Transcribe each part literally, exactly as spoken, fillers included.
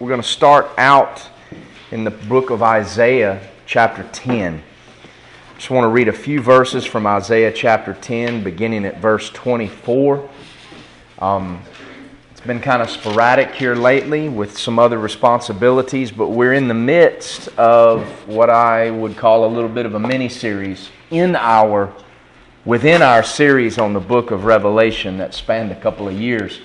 We're going to start out in the book of Isaiah chapter ten. I just want to read a few verses from Isaiah chapter ten, beginning at verse twenty-four. Um, it's been kind of sporadic here lately with some other responsibilities, but we're in the midst of what I would call a little bit of a mini-series in our, within our series on the book of Revelation that spanned a couple of years.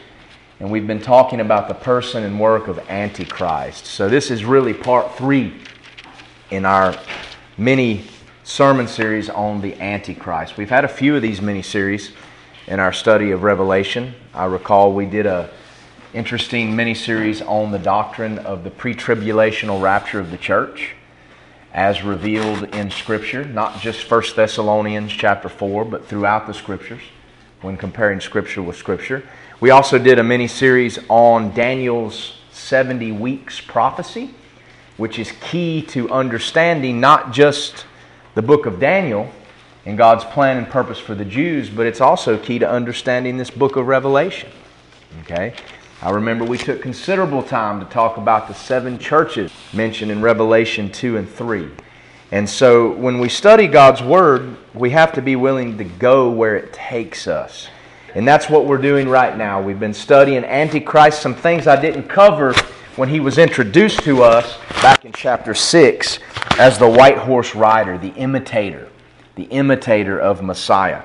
And we've been talking about the person and work of Antichrist. So this is really part three in our mini-sermon series on the Antichrist. We've had a few of these mini-series in our study of Revelation. I recall we did a interesting mini-series on the doctrine of the pre-tribulational rapture of the church as revealed in Scripture, not just First Thessalonians chapter four, but throughout the Scriptures when comparing Scripture with Scripture. We also did a mini-series on Daniel's seventy weeks prophecy, which is key to understanding not just the book of Daniel and God's plan and purpose for the Jews, but it's also key to understanding this book of Revelation. Okay? I remember we took considerable time to talk about the seven churches mentioned in Revelation two and three. And so when we study God's Word, we have to be willing to go where it takes us. And that's what we're doing right now. We've been studying Antichrist, some things I didn't cover when he was introduced to us back in chapter six as the white horse rider, the imitator, the imitator of Messiah.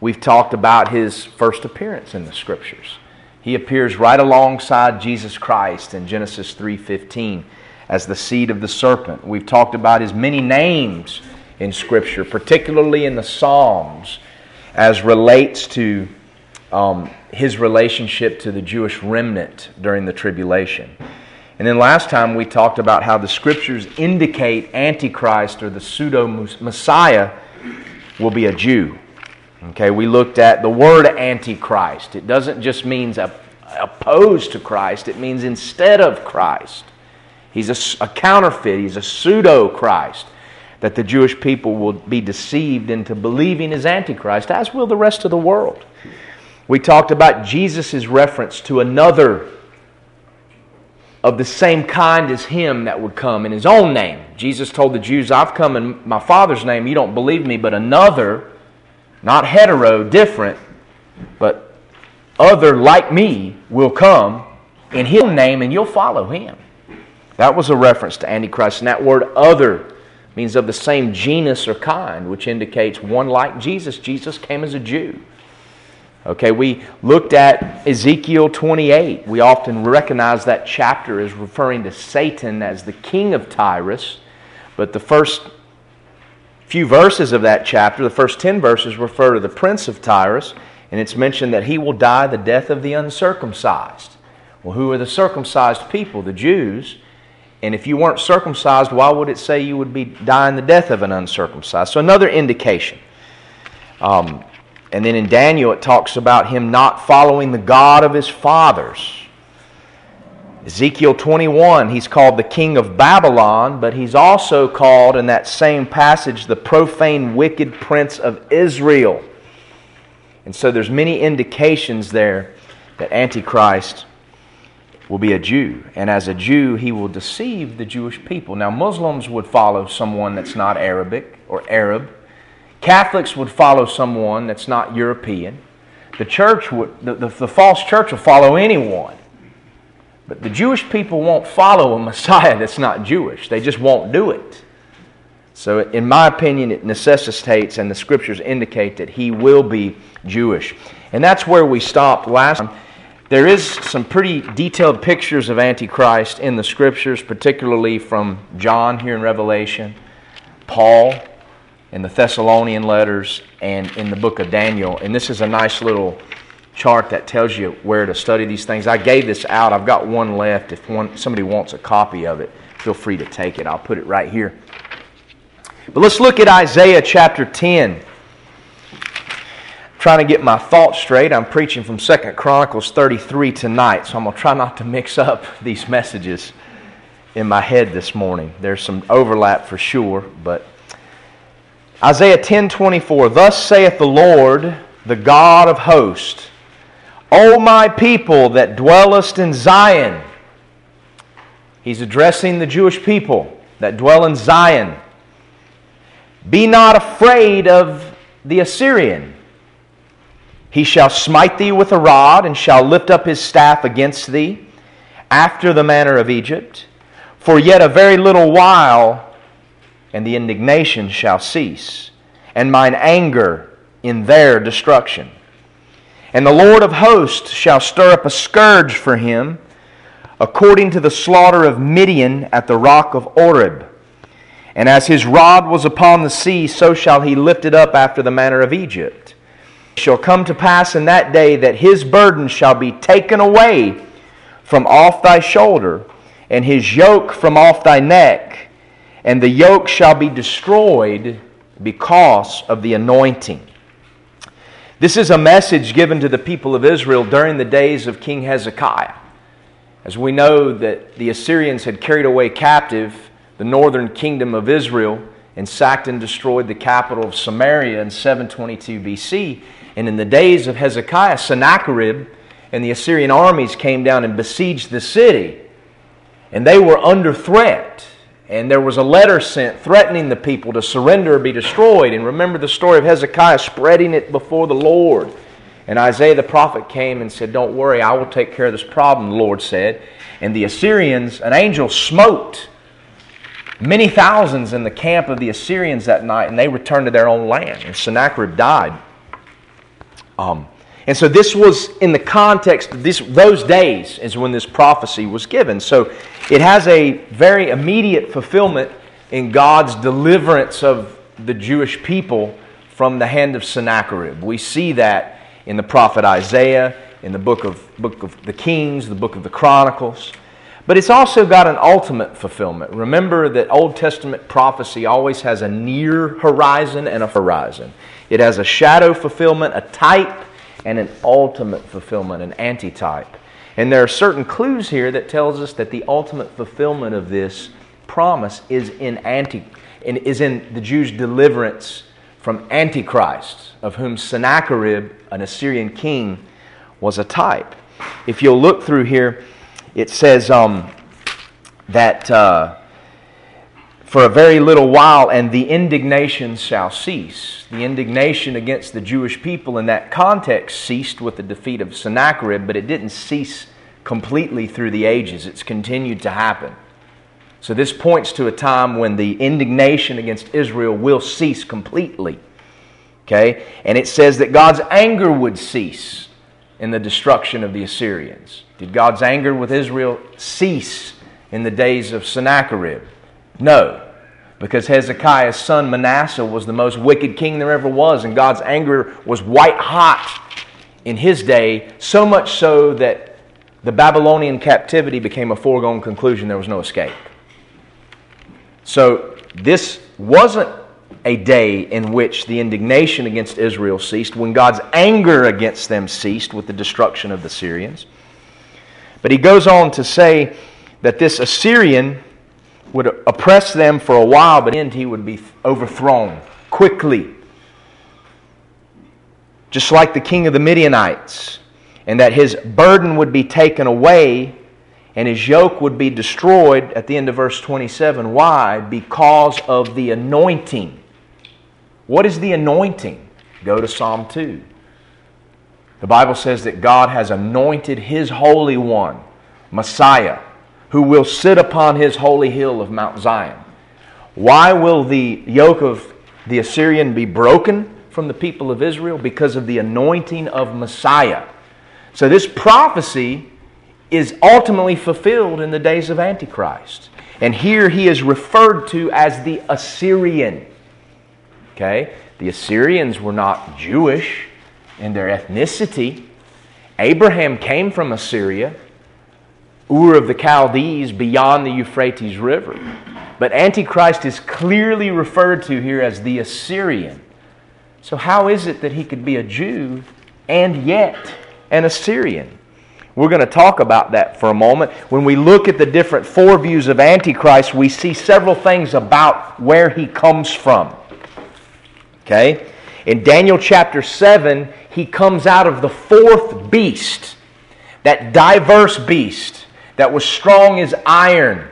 We've talked about his first appearance in the Scriptures. He appears right alongside Jesus Christ in Genesis three fifteen as the seed of the serpent. We've talked about his many names in Scripture, particularly in the Psalms, as relates to Um, his relationship to the Jewish remnant during the tribulation. And then last time we talked about how the Scriptures indicate Antichrist or the pseudo-Messiah will be a Jew. Okay, we looked at the word Antichrist. It doesn't just mean opposed to Christ, it means instead of Christ. He's a, a counterfeit, he's a pseudo-Christ that the Jewish people will be deceived into believing is Antichrist, as will the rest of the world. We talked about Jesus' reference to another of the same kind as him that would come in his own name. Jesus told the Jews, I've come in my Father's name, you don't believe me, but another, not hetero, different, but other like me will come in his name and you'll follow him. That was a reference to Antichrist. And that word other means of the same genus or kind, which indicates one like Jesus. Jesus came as a Jew. Okay, we looked at Ezekiel twenty-eight. We often recognize that chapter as referring to Satan as the king of Tyrus, but the first few verses of that chapter, the first ten verses, refer to the prince of Tyrus, and it's mentioned that he will die the death of the uncircumcised. Well, who are the circumcised people? The Jews. And if you weren't circumcised, why would it say you would be dying the death of an uncircumcised? So another indication. Um... And then in Daniel, it talks about him not following the God of his fathers. Ezekiel twenty-one, he's called the king of Babylon, but he's also called in that same passage the profane, wicked prince of Israel. And so there's many indications there that Antichrist will be a Jew. And as a Jew, he will deceive the Jewish people. Now, Muslims would follow someone that's not Arabic or Arab. Catholics would follow someone that's not European. The church would, the, the, the false church will follow anyone. But the Jewish people won't follow a Messiah that's not Jewish. They just won't do it. So in my opinion, it necessitates, and the Scriptures indicate that he will be Jewish. And that's where we stopped last time. There is some pretty detailed pictures of Antichrist in the Scriptures, particularly from John here in Revelation, Paul, in the Thessalonian letters, and in the book of Daniel. And this is a nice little chart that tells you where to study these things. I gave this out. I've got one left. If one somebody wants a copy of it, feel free to take it. I'll put it right here. But let's look at Isaiah chapter ten. I'm trying to get my thoughts straight. I'm preaching from Second Chronicles thirty-three tonight, so I'm going to try not to mix up these messages in my head this morning. There's some overlap for sure, but Isaiah ten twenty-four, thus saith the Lord, the God of hosts, O my people that dwellest in Zion, He's addressing the Jewish people that dwell in Zion. Be not afraid of the Assyrian. He shall smite thee with a rod, and shall lift up his staff against thee, after the manner of Egypt. For yet a very little while, and the indignation shall cease, and mine anger in their destruction. And the Lord of hosts shall stir up a scourge for him, according to the slaughter of Midian at the rock of Oreb. And as his rod was upon the sea, so shall he lift it up after the manner of Egypt. It shall come to pass in that day that his burden shall be taken away from off thy shoulder, and his yoke from off thy neck, and the yoke shall be destroyed because of the anointing. This is a message given to the people of Israel during the days of King Hezekiah. As we know that the Assyrians had carried away captive the northern kingdom of Israel and sacked and destroyed the capital of Samaria in seven twenty-two B C. And in the days of Hezekiah, Sennacherib and the Assyrian armies came down and besieged the city. And they were under threat. And there was a letter sent threatening the people to surrender or be destroyed. And remember the story of Hezekiah spreading it before the Lord. And Isaiah the prophet came and said, "Don't worry, I will take care of this problem," the Lord said. And the Assyrians, an angel smote many thousands in the camp of the Assyrians that night, and they returned to their own land. And Sennacherib died. Um, and so this was in the context of this, those days is when this prophecy was given. So it has a very immediate fulfillment in God's deliverance of the Jewish people from the hand of Sennacherib. We see that in the prophet Isaiah, in the book of, book of the Kings, the book of the Chronicles. But it's also got an ultimate fulfillment. Remember that Old Testament prophecy always has a near horizon and a horizon. It has a shadow fulfillment, a type, and an ultimate fulfillment, an antitype. And there are certain clues here that tells us that the ultimate fulfillment of this promise is in anti, and is in the Jews' deliverance from Antichrist, of whom Sennacherib, an Assyrian king, was a type. If you'll look through here, it says um, that uh, for a very little while, and the indignation shall cease. The indignation against the Jewish people in that context ceased with the defeat of Sennacherib, but it didn't cease completely through the ages. It's continued to happen. So this points to a time when the indignation against Israel will cease completely. Okay? And it says that God's anger would cease in the destruction of the Assyrians. Did God's anger with Israel cease in the days of Sennacherib? No. Because Hezekiah's son Manasseh was the most wicked king there ever was, and God's anger was white hot in his day, so much so that the Babylonian captivity became a foregone conclusion. There was no escape. So this wasn't a day in which the indignation against Israel ceased, when God's anger against them ceased with the destruction of the Syrians. But he goes on to say that this Assyrian would oppress them for a while, but in the end he would be overthrown quickly, just like the king of the Midianites, and that his burden would be taken away, and his yoke would be destroyed at the end of verse twenty-seven. Why? Because of the anointing. What is the anointing? Go to Psalm two. The Bible says that God has anointed His Holy One, Messiah, who will sit upon His holy hill of Mount Zion. Why will the yoke of the Assyrian be broken from the people of Israel? Because of the anointing of Messiah. So this prophecy is ultimately fulfilled in the days of Antichrist. And here he is referred to as the Assyrian. Okay? The Assyrians were not Jewish in their ethnicity. Abraham came from Assyria, Ur of the Chaldees, beyond the Euphrates River. But Antichrist is clearly referred to here as the Assyrian. So how is it that he could be a Jew and yet an Assyrian? We're going to talk about that for a moment. When we look at the different foreviews of Antichrist, we see several things about where he comes from. Okay? In Daniel chapter seven, he comes out of the fourth beast, that diverse beast that was strong as iron,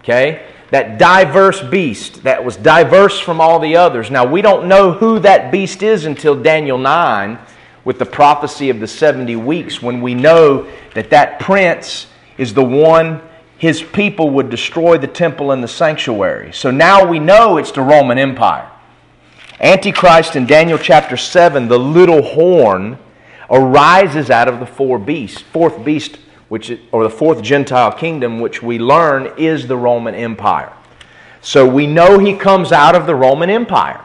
okay? That diverse beast that was diverse from all the others. Now, we don't know who that beast is until Daniel nine with the prophecy of the seventy weeks, when we know that that prince is the one, his people would destroy the temple and the sanctuary. So now we know it's the Roman Empire. Antichrist in Daniel chapter seven, the little horn, arises out of the four beasts, fourth beast, which is, or the fourth Gentile kingdom, which we learn is the Roman Empire. So we know he comes out of the Roman Empire.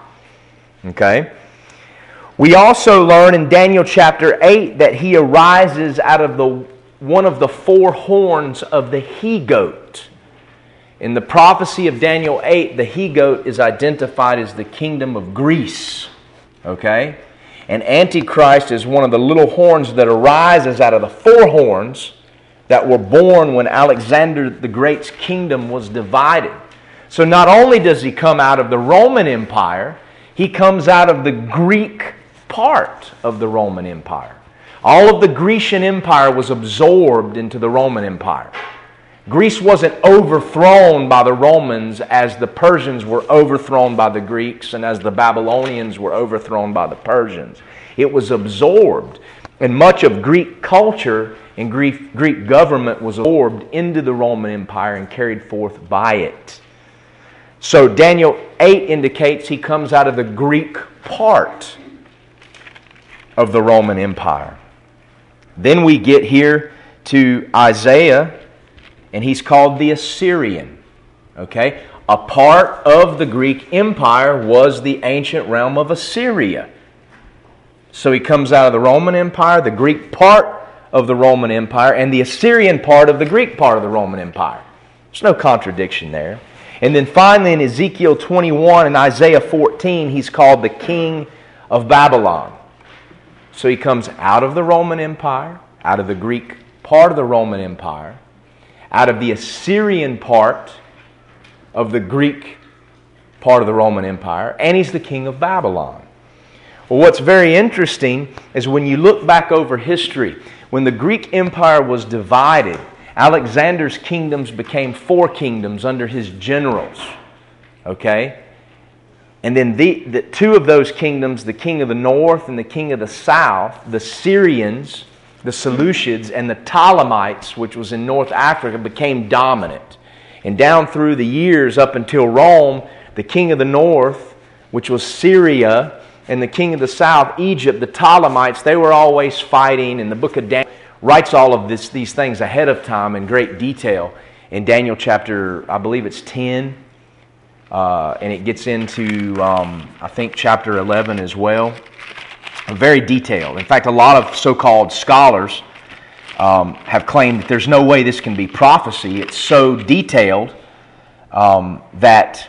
Okay? We also learn in Daniel chapter eight that he arises out of the one of the four horns of the he-goat. In the prophecy of Daniel eight, the he-goat is identified as the kingdom of Greece. Okay? And Antichrist is one of the little horns that arises out of the four horns that were born when Alexander the Great's kingdom was divided. So not only does he come out of the Roman Empire, he comes out of the Greek part of the Roman Empire. All of the Grecian Empire was absorbed into the Roman Empire. Greece wasn't overthrown by the Romans as the Persians were overthrown by the Greeks and as the Babylonians were overthrown by the Persians. It was absorbed, and much of Greek culture and Greek, Greek government was absorbed into the Roman Empire and carried forth by it. So Daniel eight indicates he comes out of the Greek part of the Roman Empire. Then we get here to Isaiah, and he's called the Assyrian. Okay? A part of the Greek Empire was the ancient realm of Assyria. So he comes out of the Roman Empire, the Greek part of the Roman Empire, and the Assyrian part of the Greek part of the Roman Empire. There's no contradiction there. And then finally in Ezekiel twenty-one and Isaiah fourteen, he's called the King of Babylon. So he comes out of the Roman Empire, out of the Greek part of the Roman Empire, out of the Assyrian part of the Greek part of the Roman Empire, and he's the king of Babylon. Well, what's very interesting is when you look back over history, when the Greek Empire was divided, Alexander's kingdoms became four kingdoms under his generals. Okay? And then the, the two of those kingdoms, the king of the north and the king of the south, the Syrians, the Seleucids, and the Ptolemies, which was in North Africa, became dominant. And down through the years up until Rome, the king of the north, which was Syria, and the king of the south, Egypt, the Ptolemies, they were always fighting. And the book of Daniel writes all of this, these things ahead of time in great detail. In Daniel chapter, I believe it's ten, uh, and it gets into, um, I think, chapter eleven as well. Very detailed. In fact, a lot of so-called scholars um, have claimed that there's no way this can be prophecy. It's so detailed um, that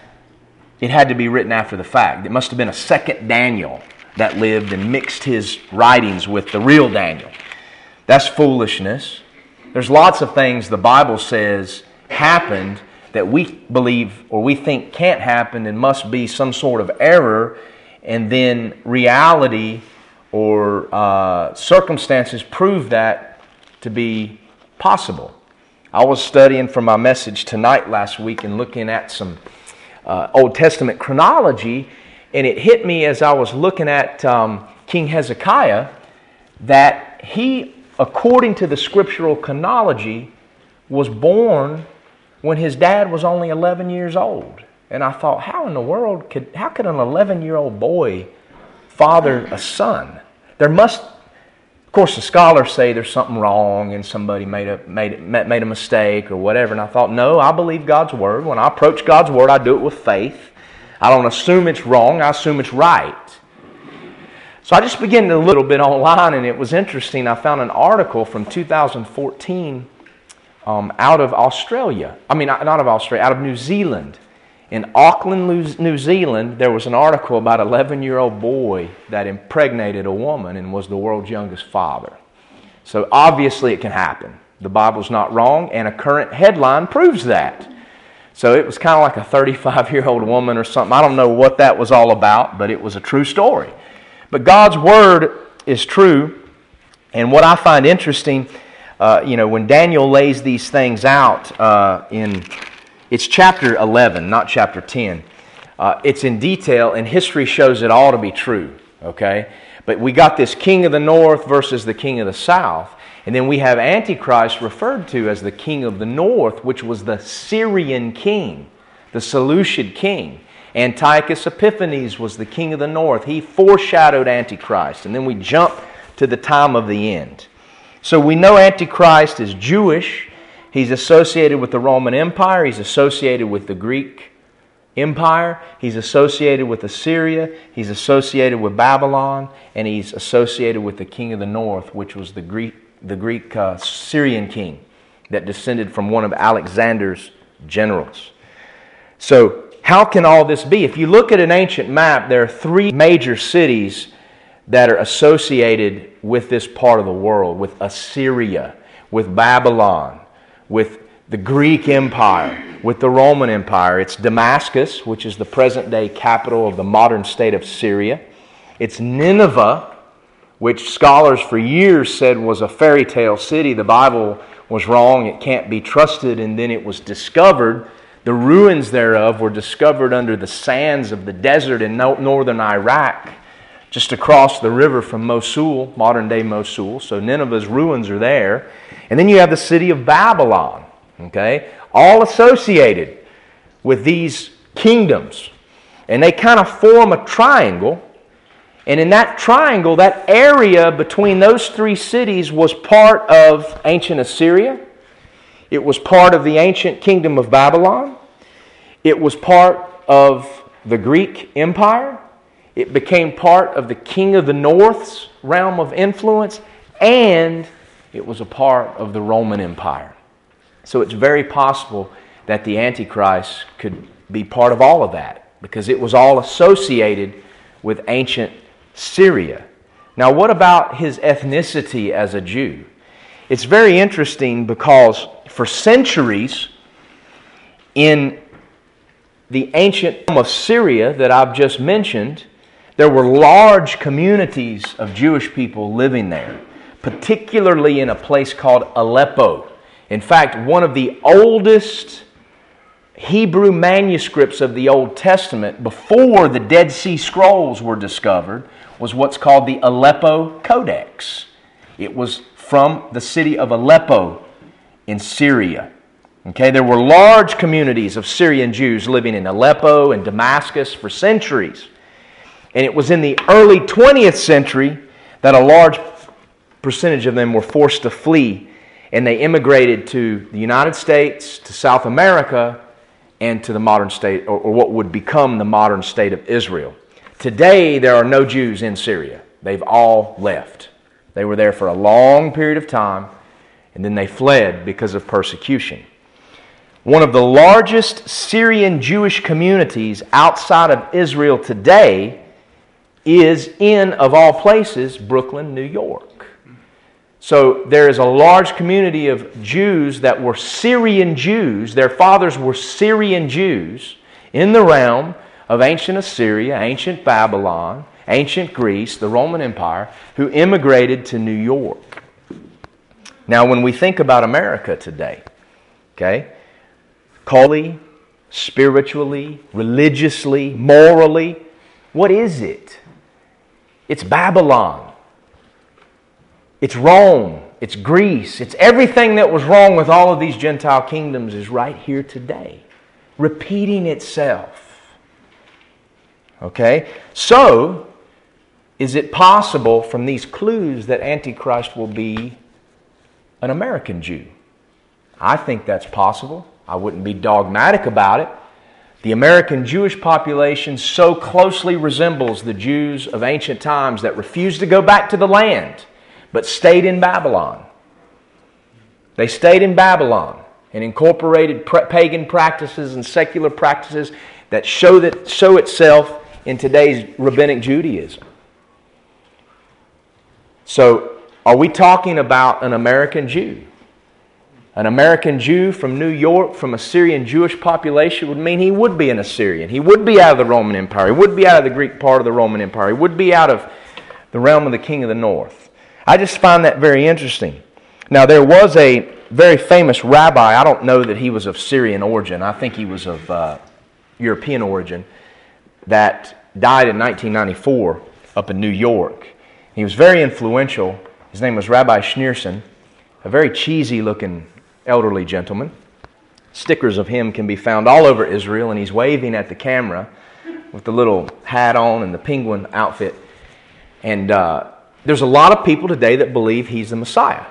it had to be written after the fact. It must have been a second Daniel that lived and mixed his writings with the real Daniel. That's foolishness. There's lots of things the Bible says happened that we believe or we think can't happen and must be some sort of error, and then reality or uh, circumstances prove that to be possible. I was studying for my message tonight last week and looking at some uh, Old Testament chronology, and it hit me as I was looking at um, King Hezekiah that he, according to the scriptural chronology, was born when his dad was only eleven years old. And I thought, how in the world could, how could an eleven-year-old boy father a son? There must, of course, the scholars say there's something wrong and somebody made a made made a mistake or whatever. And I thought, no, I believe God's word. When I approach God's word, I do it with faith. I don't assume it's wrong. I assume it's right. So I just began to look a little bit online, and it was interesting. I found an article from two thousand fourteen um, out of Australia. I mean, not of Australia, out of New Zealand. In Auckland, New Zealand, there was an article about an eleven-year-old boy that impregnated a woman and was the world's youngest father. So obviously it can happen. The Bible's not wrong, and a current headline proves that. So it was kind of like a thirty-five-year-old woman or something. I don't know what that was all about, but it was a true story. But God's Word is true, and what I find interesting uh, you know, when Daniel lays these things out uh, in, it's chapter eleven, not chapter ten. Uh, it's in detail, and history shows it all to be true, okay? But we got this king of the north versus the king of the south. And then we have Antichrist referred to as the king of the north, which was the Syrian king, the Seleucid king. Antiochus Epiphanes was the king of the north. He foreshadowed Antichrist. And then we jump to the time of the end. So we know Antichrist is Jewish. He's associated with the Roman Empire. He's associated with the Greek Empire. He's associated with Assyria. He's associated with Babylon. And he's associated with the king of the north, which was the Greek the Greek uh, Syrian king that descended from one of Alexander's generals. So how can all this be? If you look at an ancient map, there are three major cities that are associated with this part of the world, with Assyria, with Babylon, with the Greek Empire, with the Roman Empire. It's Damascus, which is the present-day capital of the modern state of Syria. It's Nineveh, which scholars for years said was a fairy tale city. The Bible was wrong, it can't be trusted, and then it was discovered. The ruins thereof were discovered under the sands of the desert in northern Iraq, just across the river from Mosul, modern-day Mosul. So Nineveh's ruins are there. And then you have the city of Babylon, okay? All associated with these kingdoms. And they kind of form a triangle. And in that triangle, that area between those three cities was part of ancient Assyria. It was part of the ancient kingdom of Babylon. It was part of the Greek Empire. It became part of the king of the north's realm of influence. And it was a part of the Roman Empire. So it's very possible that the Antichrist could be part of all of that, because it was all associated with ancient Syria. Now, what about his ethnicity as a Jew? It's very interesting because for centuries in the ancient realm of Syria that I've just mentioned, there were large communities of Jewish people living there, particularly in a place called Aleppo. In fact, one of the oldest Hebrew manuscripts of the Old Testament before the Dead Sea Scrolls were discovered was what's called the Aleppo Codex. It was from the city of Aleppo in Syria. Okay, there were large communities of Syrian Jews living in Aleppo and Damascus for centuries. And it was in the early twentieth century that a large percentage of them were forced to flee, and they immigrated to the United States, to South America, and to the modern state, or, or what would become the modern state of Israel. Today, there are no Jews in Syria. They've all left. They were there for a long period of time, and then they fled because of persecution. One of the largest Syrian Jewish communities outside of Israel today is in, of all places, Brooklyn, New York. So there is a large community of Jews that were Syrian Jews. Their fathers were Syrian Jews in the realm of ancient Assyria, ancient Babylon, ancient Greece, the Roman Empire, who immigrated to New York. Now, when we think about America today, okay, culturally, spiritually, religiously, morally, what is it? It's Babylon. It's Rome, it's Greece, it's everything that was wrong with all of these Gentile kingdoms is right here today, repeating itself. Okay? So, is it possible from these clues that Antichrist will be an American Jew? I think that's possible. I wouldn't be dogmatic about it. The American Jewish population so closely resembles the Jews of ancient times that refused to go back to the land, but stayed in Babylon. They stayed in Babylon and incorporated pre- pagan practices and secular practices that show, that show itself in today's rabbinic Judaism. So, are we talking about an American Jew? An American Jew from New York, from a Syrian Jewish population, would mean he would be an Assyrian. He would be out of the Roman Empire. He would be out of the Greek part of the Roman Empire. He would be out of the realm of the king of the north. I just find that very interesting. Now, there was a very famous rabbi. I don't know that he was of Syrian origin. I think he was of uh, European origin, that died in nineteen ninety-four up in New York. He was very influential. His name was Rabbi Schneerson, a very cheesy-looking elderly gentleman. Stickers of him can be found all over Israel, and he's waving at the camera with the little hat on and the penguin outfit. And uh, there's a lot of people today that believe he's the Messiah.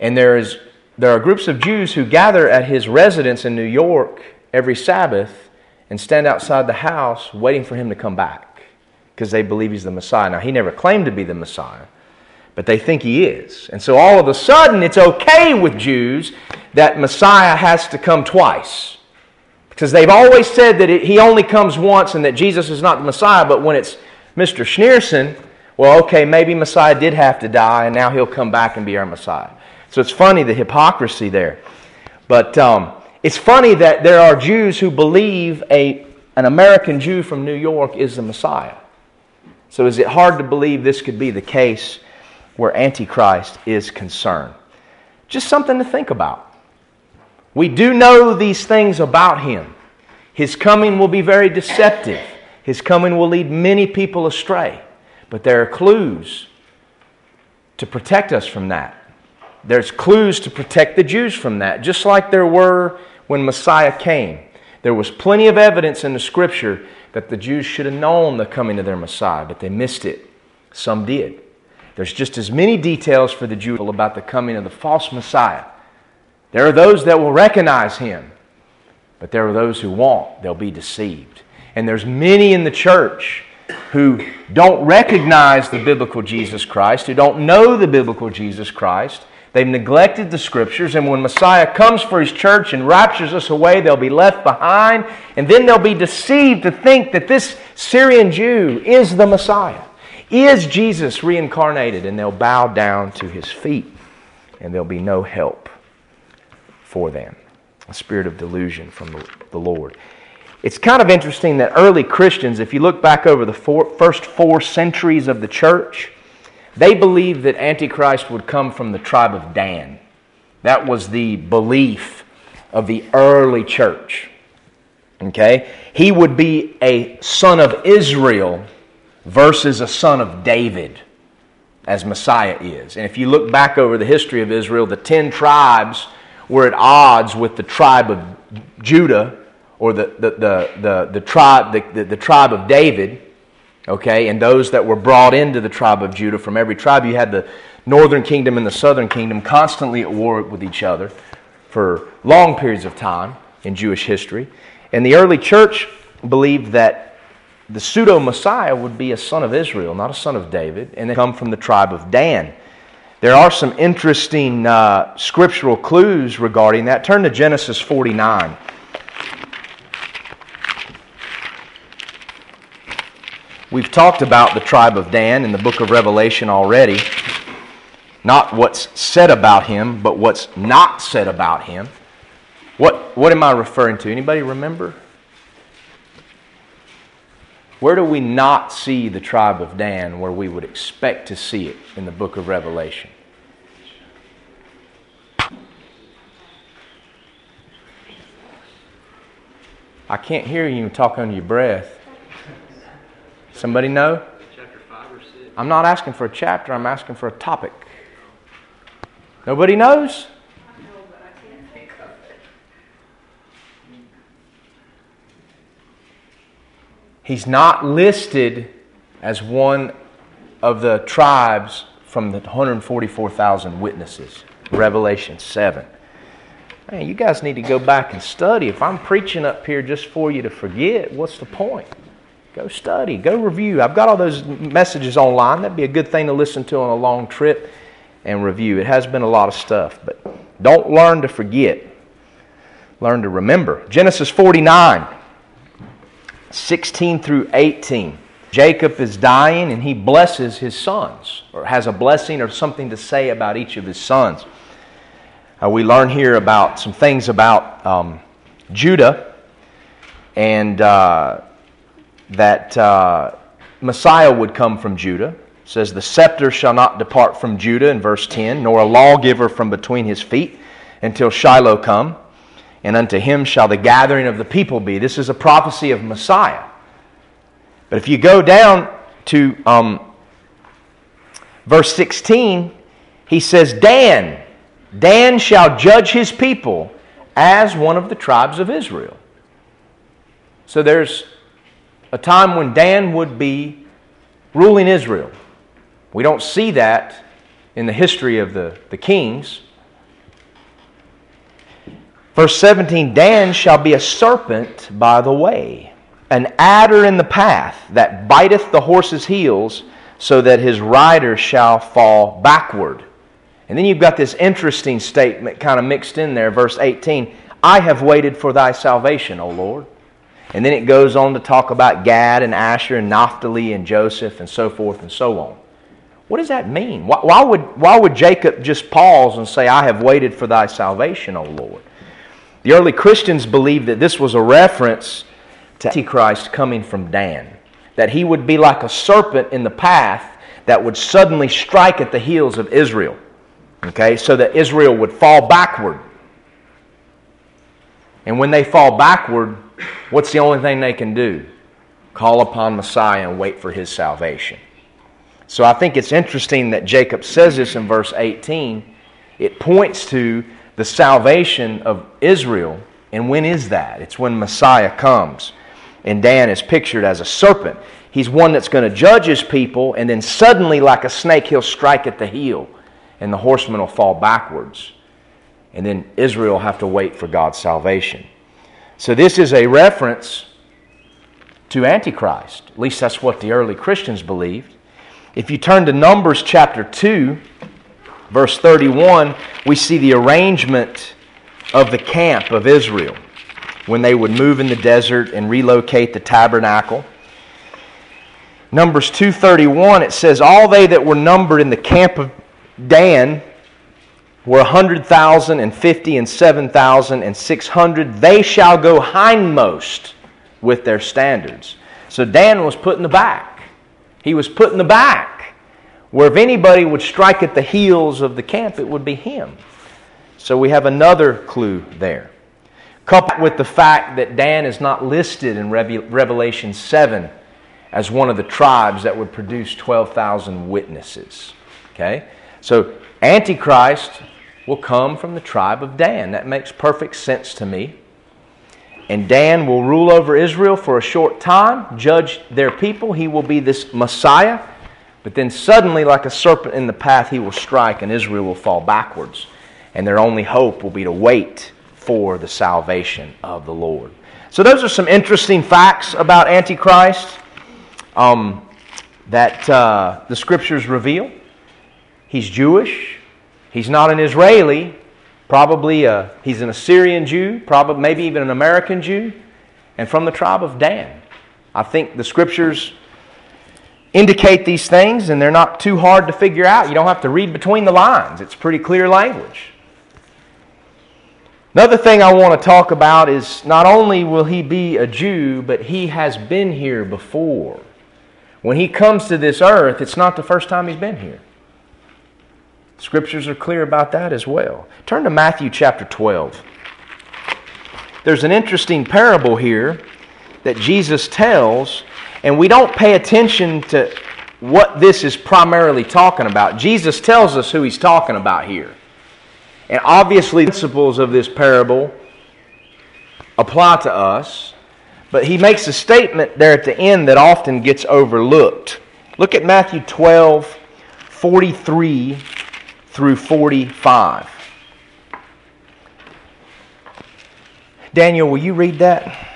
And there is there are groups of Jews who gather at his residence in New York every Sabbath and stand outside the house waiting for him to come back because they believe he's the Messiah. Now, he never claimed to be the Messiah, but they think he is. And so all of a sudden, it's okay with Jews that Messiah has to come twice, because they've always said that it, he only comes once and that Jesus is not the Messiah. But when it's Mister Schneerson, well, okay, maybe Messiah did have to die, and now he'll come back and be our Messiah. So it's funny, the hypocrisy there. But um, it's funny that there are Jews who believe a an American Jew from New York is the Messiah. So is it hard to believe this could be the case where Antichrist is concerned? Just something to think about. We do know these things about him. His coming will be very deceptive. His coming will lead many people astray. But there are clues to protect us from that. There's clues to protect the Jews from that, just like there were when Messiah came. There was plenty of evidence in the Scripture that the Jews should have known the coming of their Messiah, but they missed it. Some did. There's just as many details for the Jews about the coming of the false Messiah. There are those that will recognize him, but there are those who won't. They'll be deceived. And there's many in the church who don't recognize the biblical Jesus Christ, who don't know the biblical Jesus Christ. They've neglected the Scriptures, and when Messiah comes for His church and raptures us away, they'll be left behind, and then they'll be deceived to think that this Syrian Jew is the Messiah, is Jesus reincarnated, and they'll bow down to His feet, and there'll be no help for them. A spirit of delusion from the Lord. It's kind of interesting that early Christians, if you look back over the four, first four centuries of the church, they believed that Antichrist would come from the tribe of Dan. That was the belief of the early church. Okay? He would be a son of Israel versus a son of David, as Messiah is. And if you look back over the history of Israel, the ten tribes were at odds with the tribe of Judah, or the the the the, the tribe the, the, the tribe of David. Okay, and those that were brought into the tribe of Judah from every tribe, you had the northern kingdom and the southern kingdom constantly at war with each other for long periods of time in Jewish history. And the early church believed that the pseudo-Messiah would be a son of Israel, not a son of David, and they come from the tribe of Dan. There are some interesting uh, scriptural clues regarding that. Turn to Genesis forty-nine. We've talked about the tribe of Dan in the book of Revelation already. Not what's said about him, but what's not said about him. What, what am I referring to? Anybody remember? Where do we not see the tribe of Dan where we would expect to see it in the book of Revelation? I can't hear you talk under your breath. Somebody know? Chapter five or six. I'm not asking for a chapter. I'm asking for a topic. Nobody knows? I know, but I can't think of it. He's not listed as one of the tribes from the one hundred forty-four thousand witnesses. Revelation seven. Man, you guys need to go back and study. If I'm preaching up here just for you to forget, what's the point? Go study. Go review. I've got all those messages online. That'd be a good thing to listen to on a long trip and review. It has been a lot of stuff, but don't learn to forget. Learn to remember. Genesis forty-nine, sixteen through eighteen. Jacob is dying and he blesses his sons, or has a blessing or something to say about each of his sons. Uh, we learn here about some things about um, Judah and... Uh, that uh, Messiah would come from Judah. says, the scepter shall not depart from Judah, in verse ten, nor a lawgiver from between his feet, until Shiloh come, and unto him shall the gathering of the people be. This is a prophecy of Messiah. But if you go down to um, verse sixteen, he says, Dan, Dan shall judge his people as one of the tribes of Israel. So there's a time when Dan would be ruling Israel. We don't see that in the history of the, the kings. Verse seventeen, Dan shall be a serpent by the way, an adder in the path that biteth the horse's heels, so that his rider shall fall backward. And then you've got this interesting statement kind of mixed in there, verse eighteen, I have waited for thy salvation, O Lord. And then it goes on to talk about Gad and Asher and Naphtali and Joseph and so forth and so on. What does that mean? Why, why would, why would Jacob just pause and say, I have waited for thy salvation, O Lord? The early Christians believed that this was a reference to Antichrist coming from Dan, that he would be like a serpent in the path that would suddenly strike at the heels of Israel, okay, so that Israel would fall backward. And when they fall backward, what's the only thing they can do? Call upon Messiah and wait for his salvation. So I think it's interesting that Jacob says this in verse eighteen. It points to the salvation of Israel. And when is that? It's when Messiah comes. And Dan is pictured as a serpent. He's one that's going to judge his people, and then suddenly, like a snake, he'll strike at the heel, and the horsemen will fall backwards. And then Israel will have to wait for God's salvation. So this is a reference to Antichrist. At least that's what the early Christians believed. If you turn to Numbers chapter two, verse thirty-one, we see the arrangement of the camp of Israel when they would move in the desert and relocate the tabernacle. Numbers two thirty-one, it says, all they that were numbered in the camp of Dan were one hundred thousand and fifty and seven thousand and six hundred. They shall go hindmost with their standards. So Dan was put in the back. He was put in the back, where if anybody would strike at the heels of the camp, it would be him. So we have another clue there. Coupled with the fact that Dan is not listed in Revelation seven as one of the tribes that would produce twelve thousand witnesses. Okay? So Antichrist will come from the tribe of Dan. That makes perfect sense to me. And Dan will rule over Israel for a short time, judge their people. He will be this Messiah. But then suddenly, like a serpent in the path, he will strike, and Israel will fall backwards. And their only hope will be to wait for the salvation of the Lord. So those are some interesting facts about Antichrist um, that uh, the Scriptures reveal. He's Jewish. He's not an Israeli. Probably a, he's an Assyrian Jew, probably, maybe even an American Jew, and from the tribe of Dan. I think the Scriptures indicate these things, and they're not too hard to figure out. You don't have to read between the lines. It's pretty clear language. Another thing I want to talk about is not only will he be a Jew, but he has been here before. When he comes to this earth, it's not the first time he's been here. The Scriptures are clear about that as well. Turn to Matthew chapter twelve. There's an interesting parable here that Jesus tells, and we don't pay attention to what this is primarily talking about. Jesus tells us who he's talking about here. And obviously the principles of this parable apply to us, but he makes a statement there at the end that often gets overlooked. Look at Matthew twelve, forty-three through forty-five. Daniel, will you read that?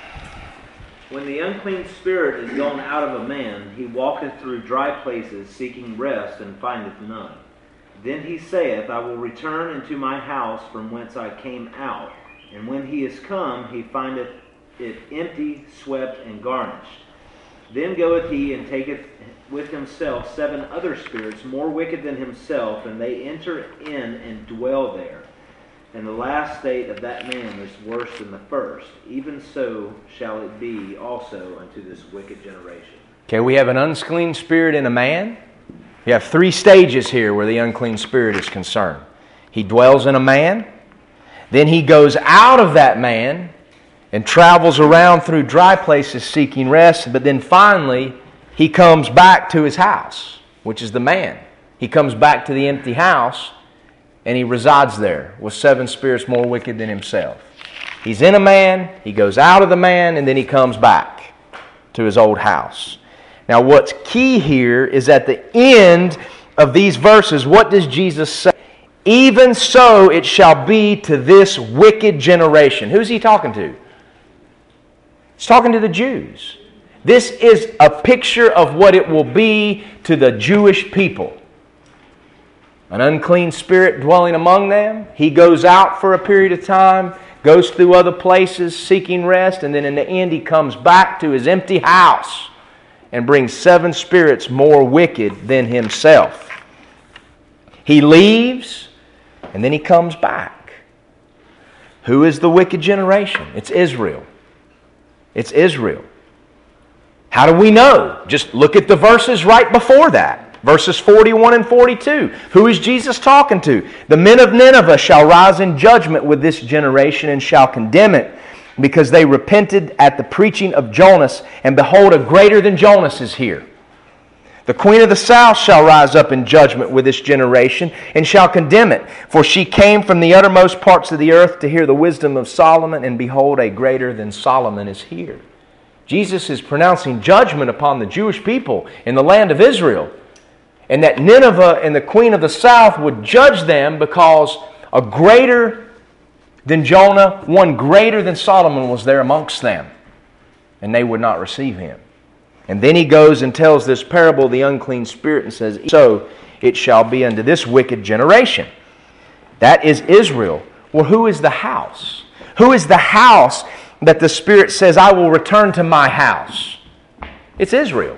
When the unclean spirit is gone out of a man, he walketh through dry places, seeking rest, and findeth none. Then he saith, I will return into my house from whence I came out. And when he is come, he findeth it empty, swept, and garnished. Then goeth he and taketh with himself seven other spirits more wicked than himself, and they enter in and dwell there. And the last state of that man is worse than the first. Even so shall it be also unto this wicked generation. Okay, we have an unclean spirit in a man. You have three stages here where the unclean spirit is concerned. He dwells in a man. Then he goes out of that man and travels around through dry places seeking rest. But then finally, he comes back to his house, which is the man. He comes back to the empty house and he resides there with seven spirits more wicked than himself. He's in a man, he goes out of the man, and then he comes back to his old house. Now what's key here is at the end of these verses, what does Jesus say? Even so it shall be to this wicked generation. Who's he talking to? He's talking to the Jews. This is a picture of what it will be to the Jewish people. An unclean spirit dwelling among them. He goes out for a period of time, goes through other places seeking rest, and then in the end he comes back to his empty house and brings seven spirits more wicked than himself. He leaves, and then he comes back. Who is the wicked generation? It's Israel. It's Israel. How do we know? Just look at the verses right before that. Verses forty-one and forty-two. Who is Jesus talking to? The men of Nineveh shall rise in judgment with this generation and shall condemn it, because they repented at the preaching of Jonas, and behold, a greater than Jonas is here. The queen of the south shall rise up in judgment with this generation, and shall condemn it. For she came from the uttermost parts of the earth to hear the wisdom of Solomon, and behold, a greater than Solomon is here. Jesus is pronouncing judgment upon the Jewish people in the land of Israel, and that Nineveh and the queen of the south would judge them because a greater Then Jonah, one greater than Solomon, was there amongst them, and they would not receive him. And then he goes and tells this parable of the unclean spirit and says, so it shall be unto this wicked generation. That is Israel. Well, who is the house? Who is the house that the Spirit says, I will return to my house? It's Israel.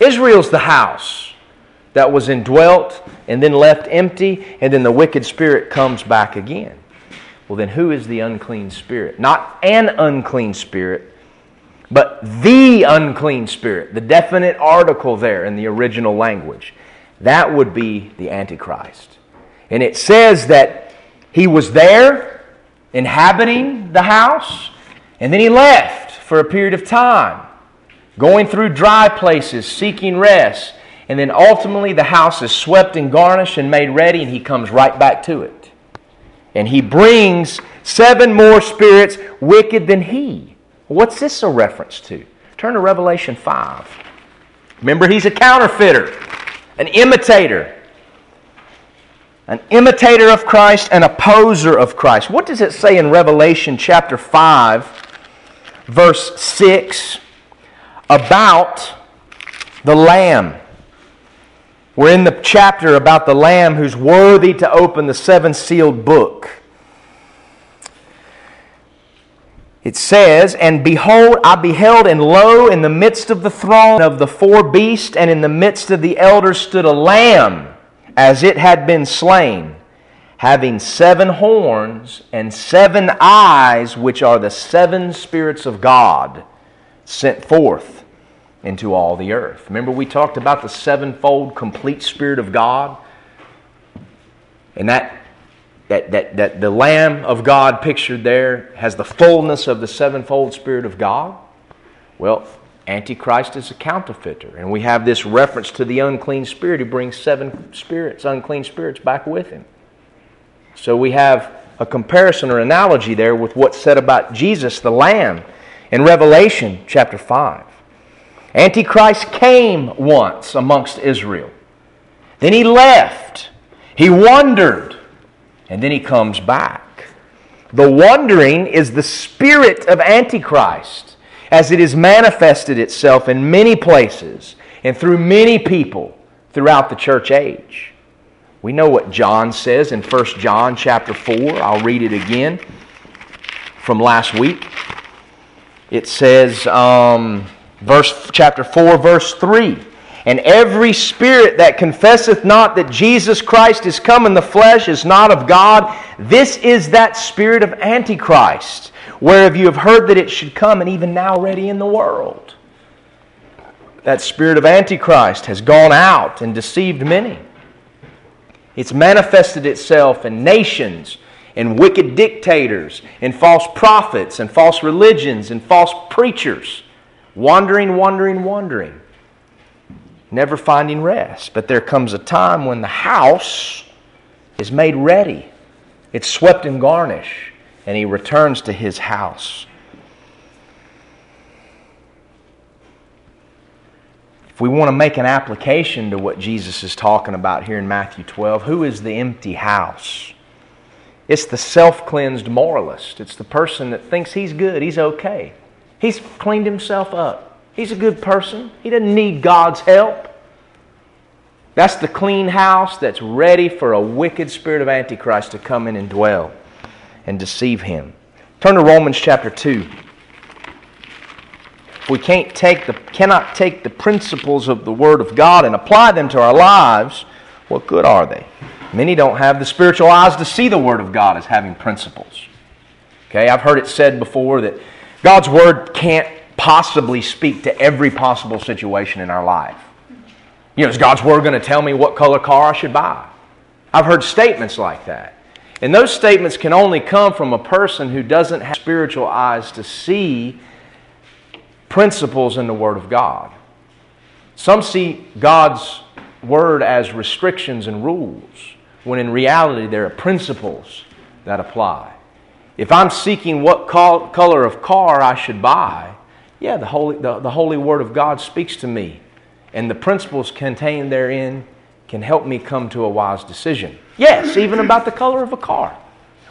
Israel's the house that was indwelt and then left empty, and then the wicked spirit comes back again. Well, then who is the unclean spirit? Not an unclean spirit, but the unclean spirit. The definite article there in the original language. That would be the Antichrist. And it says that he was there inhabiting the house, and then he left for a period of time, going through dry places, seeking rest. And then ultimately the house is swept and garnished and made ready, and he comes right back to it. And he brings seven more spirits wicked than he. What's this a reference to? Turn to Revelation five. Remember, he's a counterfeiter, an imitator. An imitator of Christ, an opposer of Christ. What does it say in Revelation chapter five, verse six, about the Lamb? We're in the chapter about the Lamb who's worthy to open the seven-sealed book. It says, and behold, I beheld, and lo, in the midst of the throne of the four beasts, and in the midst of the elders stood a Lamb, as it had been slain, having seven horns and seven eyes, which are the seven spirits of God, sent forth into all the earth. Remember, we talked about the sevenfold complete Spirit of God? And that, that that that the Lamb of God pictured there has the fullness of the sevenfold Spirit of God? Well, Antichrist is a counterfeiter, and we have this reference to the unclean spirit who brings seven spirits, unclean spirits, back with him. So we have a comparison or analogy there with what's said about Jesus, the Lamb, in Revelation chapter five. Antichrist came once amongst Israel. Then he left. He wandered. And then he comes back. The wandering is the spirit of Antichrist as it has manifested itself in many places and through many people throughout the church age. We know what John says in First John chapter four. I'll read it again from last week. It says... Um, Verse chapter four, verse three. And every spirit that confesseth not that Jesus Christ is come in the flesh is not of God. This is that spirit of Antichrist, whereof you have heard that it should come, and even now already in the world. that spirit of Antichrist has gone out and deceived many. It's manifested itself in nations, in wicked dictators, in false prophets, in false religions, in false preachers, wandering, wandering, wandering, never finding rest. But there comes a time when the house is made ready. It's swept and garnished, and he returns to his house. If we want to make an application to what Jesus is talking about here in Matthew twelve, who is the empty house? It's the self-cleansed moralist. It's the person that thinks he's good, he's okay. He's cleaned himself up. He's a good person. He doesn't need God's help. That's the clean house that's ready for a wicked spirit of Antichrist to come in and dwell and deceive him. Turn to Romans chapter two. If we can't take the, cannot take the principles of the Word of God and apply them to our lives, what good are they? Many don't have the spiritual eyes to see the Word of God as having principles. Okay, I've heard it said before that God's Word can't possibly speak to every possible situation in our life. You know, is God's Word going to tell me what color car I should buy? I've heard statements like that. And those statements can only come from a person who doesn't have spiritual eyes to see principles in the Word of God. Some see God's Word as restrictions and rules, when in reality there are principles that apply. If I'm seeking what color of car I should buy, yeah, the Holy, the, the Holy Word of God speaks to me, and the principles contained therein can help me come to a wise decision. Yes, even about the color of a car,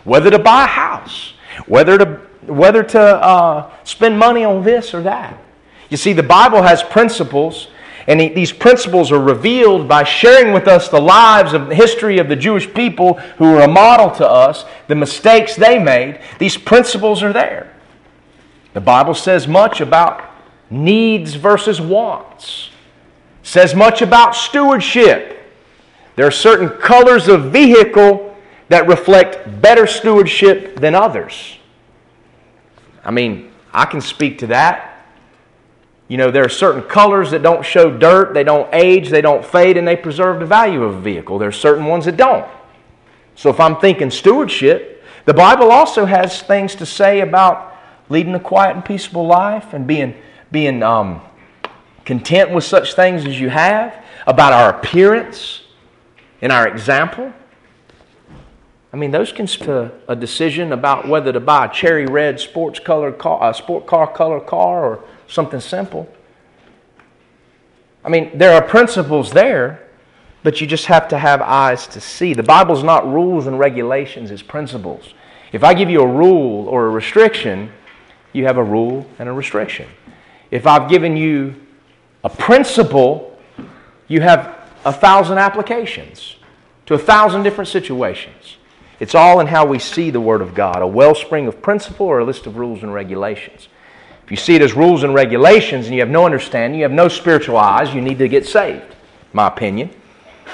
whether to buy a house, whether to whether to uh, spend money on this or that. You see, the Bible has principles, and these principles are revealed by sharing with us the lives of the history of the Jewish people who are a model to us, the mistakes they made. These principles are there. The Bible says much about needs versus wants. It says much about stewardship. There are certain colors of vehicle that reflect better stewardship than others. I mean, I can speak to that. You know, there are certain colors that don't show dirt, they don't age, they don't fade, and they preserve the value of a vehicle. There are certain ones that don't. So if I'm thinking stewardship, the Bible also has things to say about leading a quiet and peaceable life and being, being um, content with such things as you have, about our appearance and our example. I mean, those can speak to a decision about whether to buy a cherry red sports color car, a sport car color car, or something simple. I mean, there are principles there, but you just have to have eyes to see. The Bible's not rules and regulations, it's principles. If I give you a rule or a restriction, you have a rule and a restriction. If I've given you a principle, you have a thousand applications to a thousand different situations. It's all in how we see the Word of God, a wellspring of principle or a list of rules and regulations. If you see it as rules and regulations and you have no understanding, you have no spiritual eyes, you need to get saved, my opinion.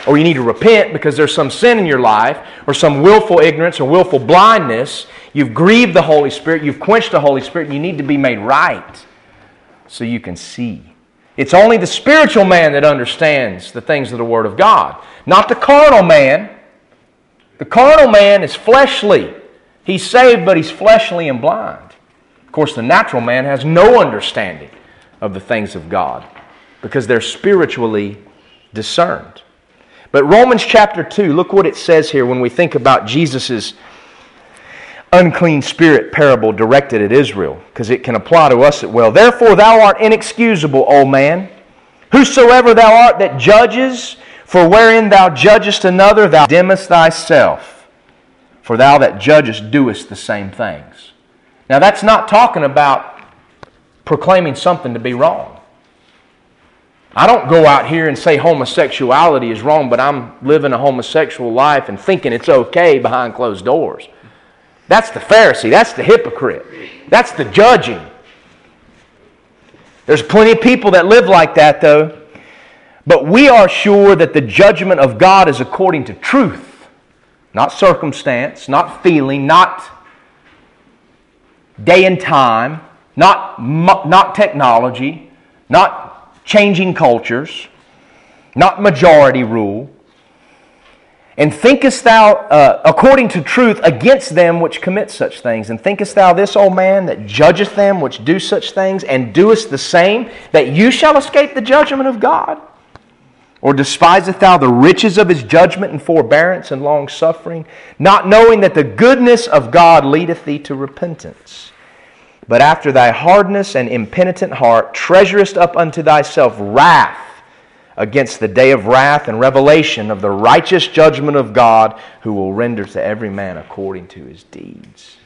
Or you need to repent because there's some sin in your life or some willful ignorance or willful blindness. You've grieved the Holy Spirit, you've quenched the Holy Spirit, and you need to be made right so you can see. It's only the spiritual man that understands the things of the Word of God, not the carnal man. The carnal man is fleshly. He's saved, but he's fleshly and blind. Of course, the natural man has no understanding of the things of God because they're spiritually discerned. But Romans chapter two, look what it says here when we think about Jesus' unclean spirit parable directed at Israel, because it can apply to us as well. Therefore thou art inexcusable, O man, whosoever thou art that judges. For wherein thou judgest another, thou condemnest thyself. For thou that judgest doest the same things. Now that's not talking about proclaiming something to be wrong. I don't go out here and say homosexuality is wrong, but I'm living a homosexual life and thinking it's okay behind closed doors. That's the Pharisee. That's the hypocrite. That's the judging. There's plenty of people that live like that, though. But we are sure that the judgment of God is according to truth, not circumstance, not feeling, not day and time, not, not technology, not changing cultures, not majority rule. And thinkest thou, uh, according to truth, against them which commit such things? And thinkest thou this, O man, that judgest them which do such things, and doest the same, that you shall escape the judgment of God? Or despiseth thou the riches of His judgment and forbearance and longsuffering, not knowing that the goodness of God leadeth thee to repentance? But after thy hardness and impenitent heart treasurest up unto thyself wrath, against the day of wrath and revelation of the righteous judgment of God, who will render to every man according to his deeds.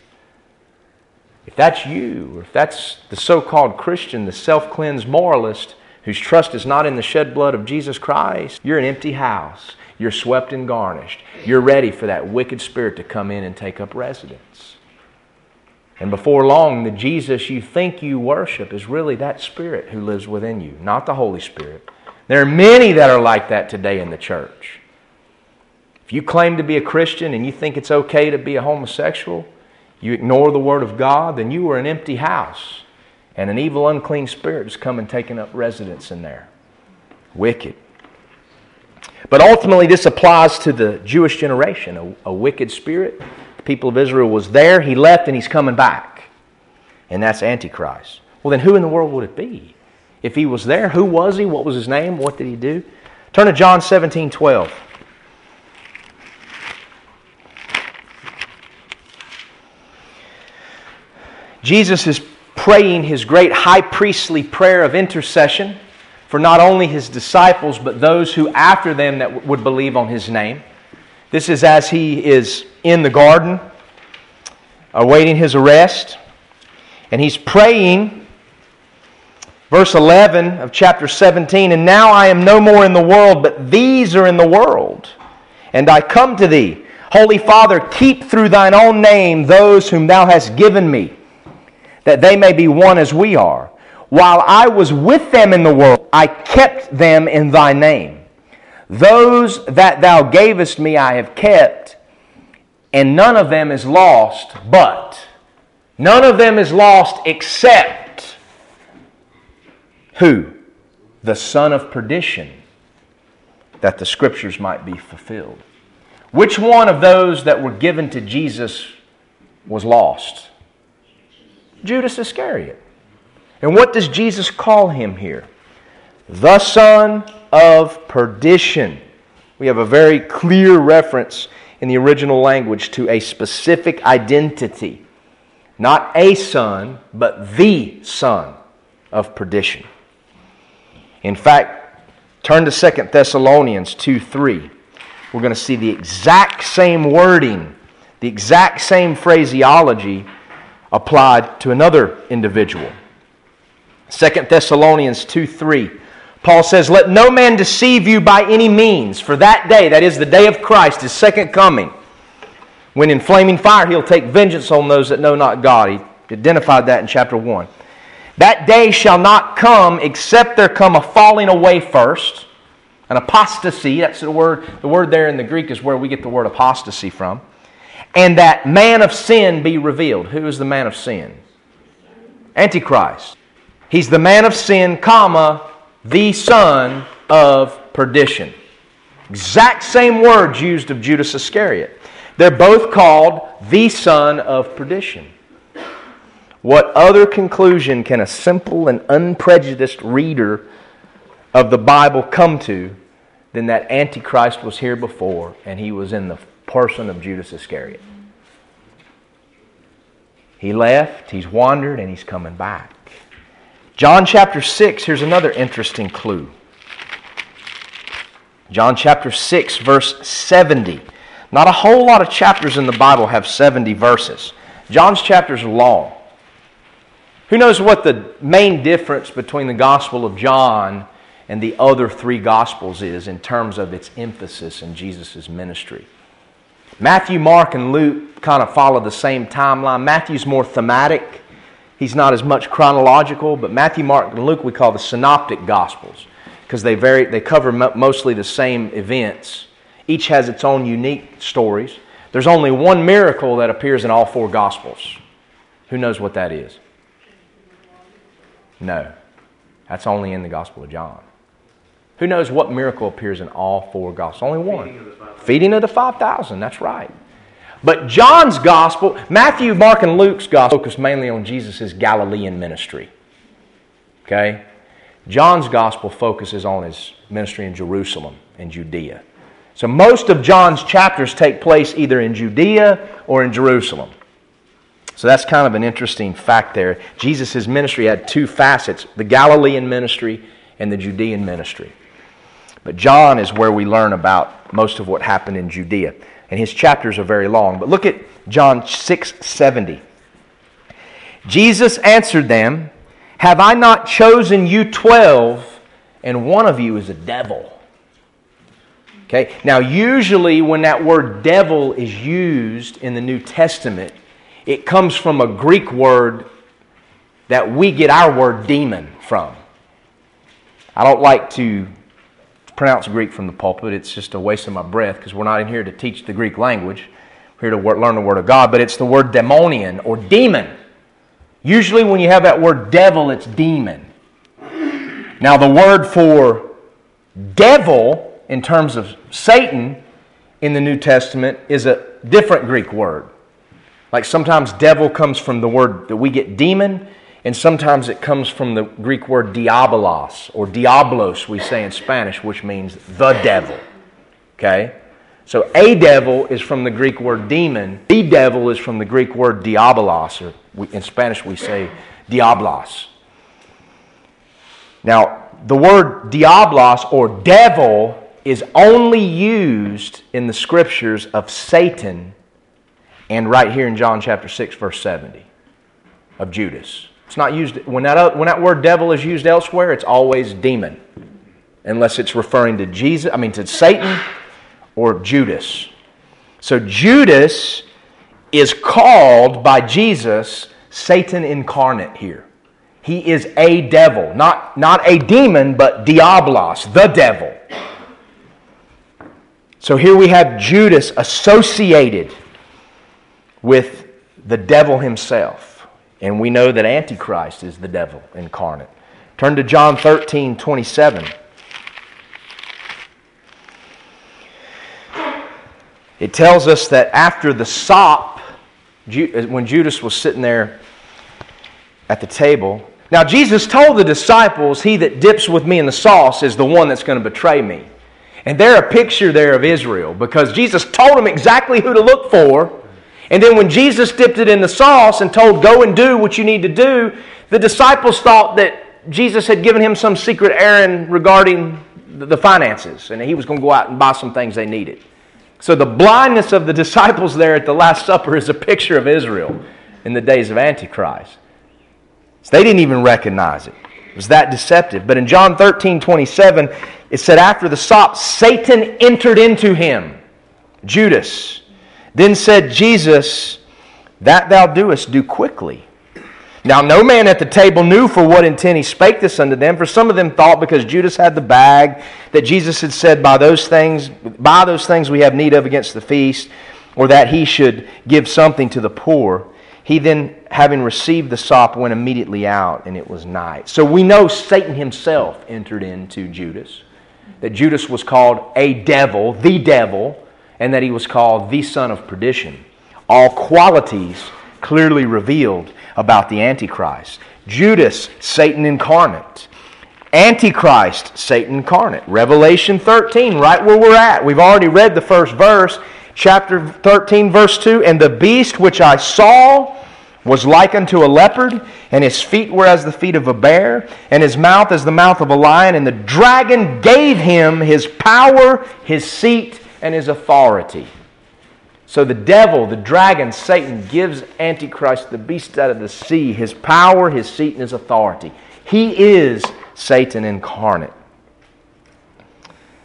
If that's you, or if that's the so-called Christian, the self-cleansed moralist, whose trust is not in the shed blood of Jesus Christ, you're an empty house. You're swept and garnished. You're ready for that wicked spirit to come in and take up residence. And before long, the Jesus you think you worship is really that spirit who lives within you, not the Holy Spirit. There are many that are like that today in the church. If you claim to be a Christian and you think it's okay to be a homosexual, you ignore the Word of God, then you are an empty house. And an evil, unclean spirit has come and taken up residence in there. Wicked. But ultimately this applies to the Jewish generation. A, a wicked spirit. The people of Israel was there, he left, and he's coming back. And that's Antichrist. Well, then who in the world would it be? If he was there, who was he? What was his name? What did he do? Turn to John seventeen twelve. Jesus is praying his great high priestly prayer of intercession for not only his disciples, but those who after them that would believe on his name. This is as he is in the garden, awaiting his arrest. And he's praying. Verse eleven of chapter seventeen, and now I am no more in the world, but these are in the world, and I come to thee. Holy Father, keep through thine own name those whom thou hast given me, that they may be one as we are. While I was with them in the world, I kept them in thy name. Those that thou gavest me I have kept, and none of them is lost, but none of them is lost except who? The son of perdition, that the Scriptures might be fulfilled. Which one of those that were given to Jesus was lost? Judas Iscariot. And what does Jesus call him here? The son of perdition. We have a very clear reference in the original language to a specific identity. Not a son, but the son of perdition. In fact, turn to Second Thessalonians two three. We're going to see the exact same wording, the exact same phraseology applied to another individual. Second Thessalonians two three. Paul says, let no man deceive you by any means, for that day, that is the day of Christ, His second coming, when in flaming fire He'll take vengeance on those that know not God. He identified that in chapter one. That day shall not come except there come a falling away first, an apostasy. That's the word. The word there in the Greek is where we get the word apostasy from. And that man of sin be revealed. Who is the man of sin? Antichrist. He's the man of sin, comma, the son of perdition. Exact same words used of Judas Iscariot. They're both called the son of perdition. What other conclusion can a simple and unprejudiced reader of the Bible come to than that Antichrist was here before and he was in the person of Judas Iscariot? He left, he's wandered, and he's coming back. John chapter six, here's another interesting clue. John chapter six, verse seventy. Not a whole lot of chapters in the Bible have seventy verses. John's chapters are long. Who knows what the main difference between the Gospel of John and the other three Gospels is in terms of its emphasis in Jesus' ministry? Matthew, Mark, and Luke kind of follow the same timeline. Matthew's more thematic. He's not as much chronological, but Matthew, Mark, and Luke we call the Synoptic Gospels because they vary, they cover mostly the same events. Each has its own unique stories. There's only one miracle that appears in all four Gospels. Who knows what that is? No. That's only in the Gospel of John. Who knows what miracle appears in all four Gospels? Only one. Feeding of the five thousand. That's right. But John's Gospel, Matthew, Mark, and Luke's Gospel focus mainly on Jesus' Galilean ministry. Okay? John's Gospel focuses on his ministry in Jerusalem and Judea. So most of John's chapters take place either in Judea or in Jerusalem. So that's kind of an interesting fact there. Jesus' ministry had two facets, the Galilean ministry and the Judean ministry. But John is where we learn about most of what happened in Judea. And his chapters are very long. But look at John six seventy. Jesus answered them, "Have I not chosen you twelve, and one of you is a devil?" Okay. Now usually when that word devil is used in the New Testament, it comes from a Greek word that we get our word demon from. I don't like to pronounce Greek from the pulpit. It's just a waste of my breath because we're not in here to teach the Greek language. We're here to work, learn the Word of God. But it's the word demonian or demon. Usually when you have that word devil, it's demon. Now the word for devil in terms of Satan in the New Testament is a different Greek word. Like sometimes devil comes from the word that we get demon, and sometimes it comes from the Greek word diabolos, or diablos we say in Spanish, which means the devil. Okay? So a devil is from the Greek word demon. The devil is from the Greek word diabolos, or we, in Spanish we say diablos. Now, the word diablos, or devil, is only used in the Scriptures of Satan and right here in John chapter six, verse seventy, of Judas. It's not used when that when that word devil is used elsewhere. It's always demon, unless it's referring to Jesus. I mean to Satan or Judas. So Judas is called by Jesus Satan incarnate here. He is a devil, not not a demon, but diablos, the devil. So here we have Judas associated with the devil himself. And we know that Antichrist is the devil incarnate. Turn to John thirteen twenty-seven. It tells us that after the sop, when Judas was sitting there at the table, now Jesus told the disciples, "He that dips with me in the sauce is the one that's going to betray me." And there's a picture there of Israel, because Jesus told them exactly who to look for. And then when Jesus dipped it in the sauce and told, "Go and do what you need to do," the disciples thought that Jesus had given him some secret errand regarding the finances, and he was going to go out and buy some things they needed. So the blindness of the disciples there at the Last Supper is a picture of Israel in the days of Antichrist. So they didn't even recognize it. It was that deceptive. But in John thirteen twenty-seven, it said, "After the sop, Satan entered into him," Judas. "Then said Jesus, that thou doest, do quickly. Now no man at the table knew for what intent he spake this unto them, for some of them thought, because Judas had the bag, that Jesus had said, by those things, by those things we have need of against the feast, or that he should give something to the poor. He then, having received the sop, went immediately out, and it was night." So we know Satan himself entered into Judas, that Judas was called a devil, the devil, and that he was called the son of perdition. All qualities clearly revealed about the Antichrist. Judas, Satan incarnate. Antichrist, Satan incarnate. Revelation thirteen, right where we're at. We've already read the first verse, chapter thirteen, verse two. "And the beast which I saw was like unto a leopard, and his feet were as the feet of a bear, and his mouth as the mouth of a lion. And the dragon gave him his power, his seat, and his authority." So the devil, the dragon, Satan, gives Antichrist, the beast out of the sea, his power, his seat, and his authority. He is Satan incarnate.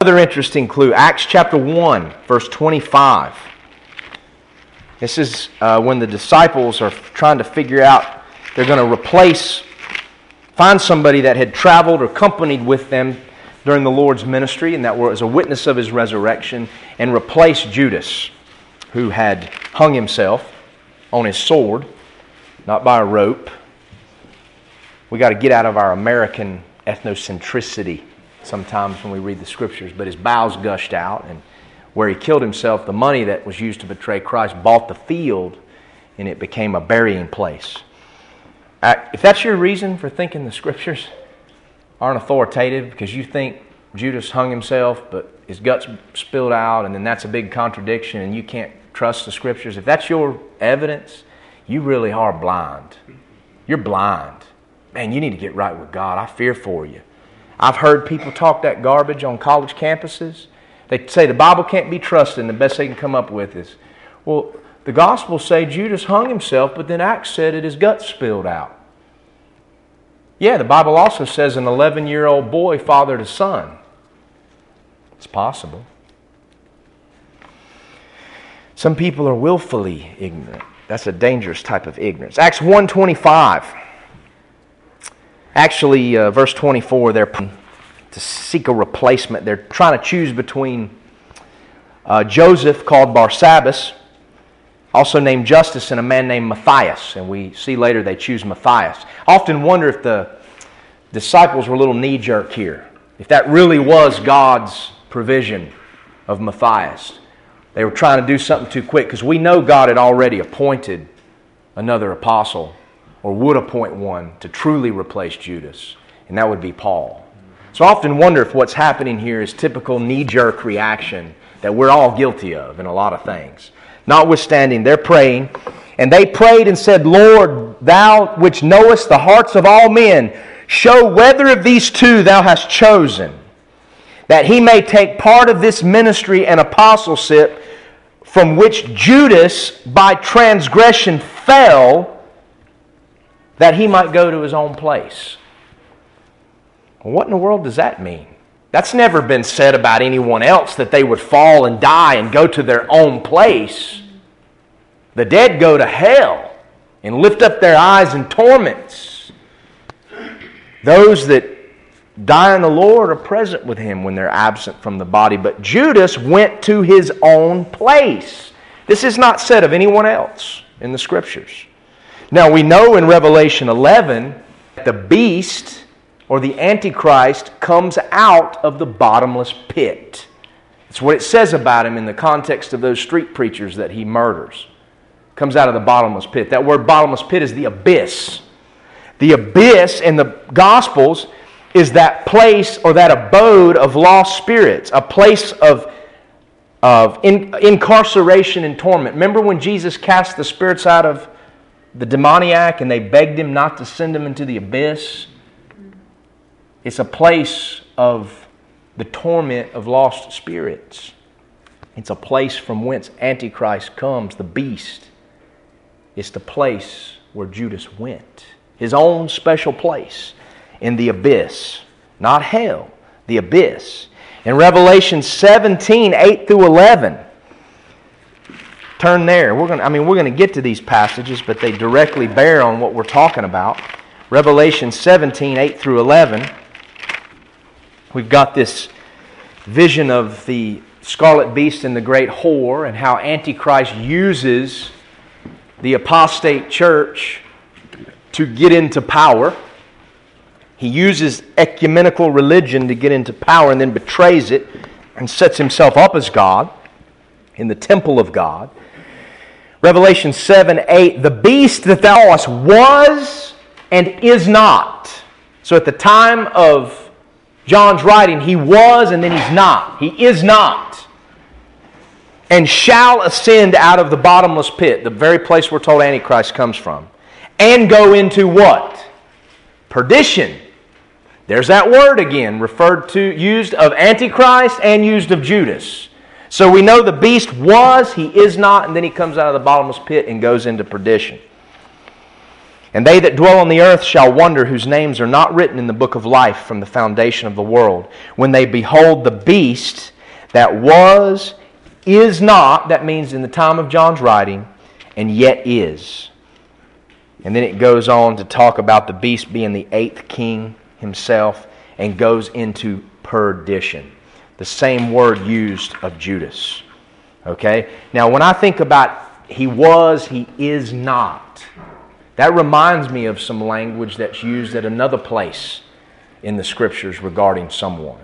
Another interesting clue, Acts chapter one, verse twenty-five. This is uh, when the disciples are trying to figure out, they're going to replace, find somebody that had traveled or accompanied with them during the Lord's ministry, and that was a witness of His resurrection, and replaced Judas, who had hung himself on his sword, not by a rope. We got to get out of our American ethnocentricity sometimes when we read the scriptures, but his bowels gushed out, and where he killed himself, the money that was used to betray Christ bought the field, and it became a burying place. If that's your reason for thinking the scriptures aren't authoritative because you think Judas hung himself but his guts spilled out, and then that's a big contradiction and you can't trust the scriptures, if that's your evidence, you really are blind. You're blind. Man, you need to get right with God. I fear for you. I've heard people talk that garbage on college campuses. They say the Bible can't be trusted, and the best they can come up with is, well, the Gospels say Judas hung himself, but then Acts said it, his guts spilled out. Yeah, the Bible also says an eleven-year-old boy fathered a son. It's possible. Some people are willfully ignorant. That's a dangerous type of ignorance. Acts one twenty-five. Actually, uh, verse twenty-four, they're to seek a replacement. They're trying to choose between uh, Joseph, called Barsabbas, also named Justus, and a man named Matthias. And we see later they choose Matthias. I often wonder if the disciples were a little knee-jerk here, if that really was God's provision of Matthias. They were trying to do something too quick, because we know God had already appointed another apostle, or would appoint one to truly replace Judas, and that would be Paul. So I often wonder if what's happening here is typical knee-jerk reaction that we're all guilty of in a lot of things. Notwithstanding, they're praying, and they prayed and said, Lord, thou which knowest the hearts of all men, show whether of these two thou hast chosen, that he may take part of this ministry and apostleship from which Judas by transgression fell, that he might go to his own place. Well, what in the world does that mean? That's never been said about anyone else, that they would fall and die and go to their own place. The dead go to hell and lift up their eyes in torments. Those that die in the Lord are present with Him when they're absent from the body. But Judas went to his own place. This is not said of anyone else in the Scriptures. Now, we know in Revelation eleven that the beast, or the Antichrist, comes out of the bottomless pit. That's what it says about him in the context of those street preachers that he murders. Comes out of the bottomless pit. That word bottomless pit is the abyss. The abyss in the Gospels is that place, or that abode of lost spirits, a place of of in, incarceration and torment. Remember when Jesus cast the spirits out of the demoniac, and they begged him not to send them into the abyss? It's a place of the torment of lost spirits. It's a place from whence Antichrist comes, the beast. It's the place where Judas went. His own special place in the abyss. Not hell, the abyss. In Revelation seventeen, eight through eleven... Turn there. We're going to, I mean, we're going to get to these passages, but they directly bear on what we're talking about. Revelation seventeen, eight through eleven. We've got this vision of the scarlet beast and the great whore, and how Antichrist uses the apostate church to get into power. He uses ecumenical religion to get into power, and then betrays it and sets himself up as God in the temple of God. Revelation seven, eight, the beast that thou sawest was and is not. So at the time of John's writing, he was and then he's not. He is not. And shall ascend out of the bottomless pit, the very place we're told Antichrist comes from, and go into what? Perdition. There's that word again, referred to, used of Antichrist and used of Judas. So we know the beast was, he is not, and then he comes out of the bottomless pit and goes into perdition. And they that dwell on the earth shall wonder, whose names are not written in the book of life from the foundation of the world, when they behold the beast that was, is not, that means in the time of John's writing, and yet is. And then it goes on to talk about the beast being the eighth king himself, and goes into perdition. The same word used of Judas. Okay? Now, when I think about he was, he is not, that reminds me of some language that's used at another place in the Scriptures regarding someone.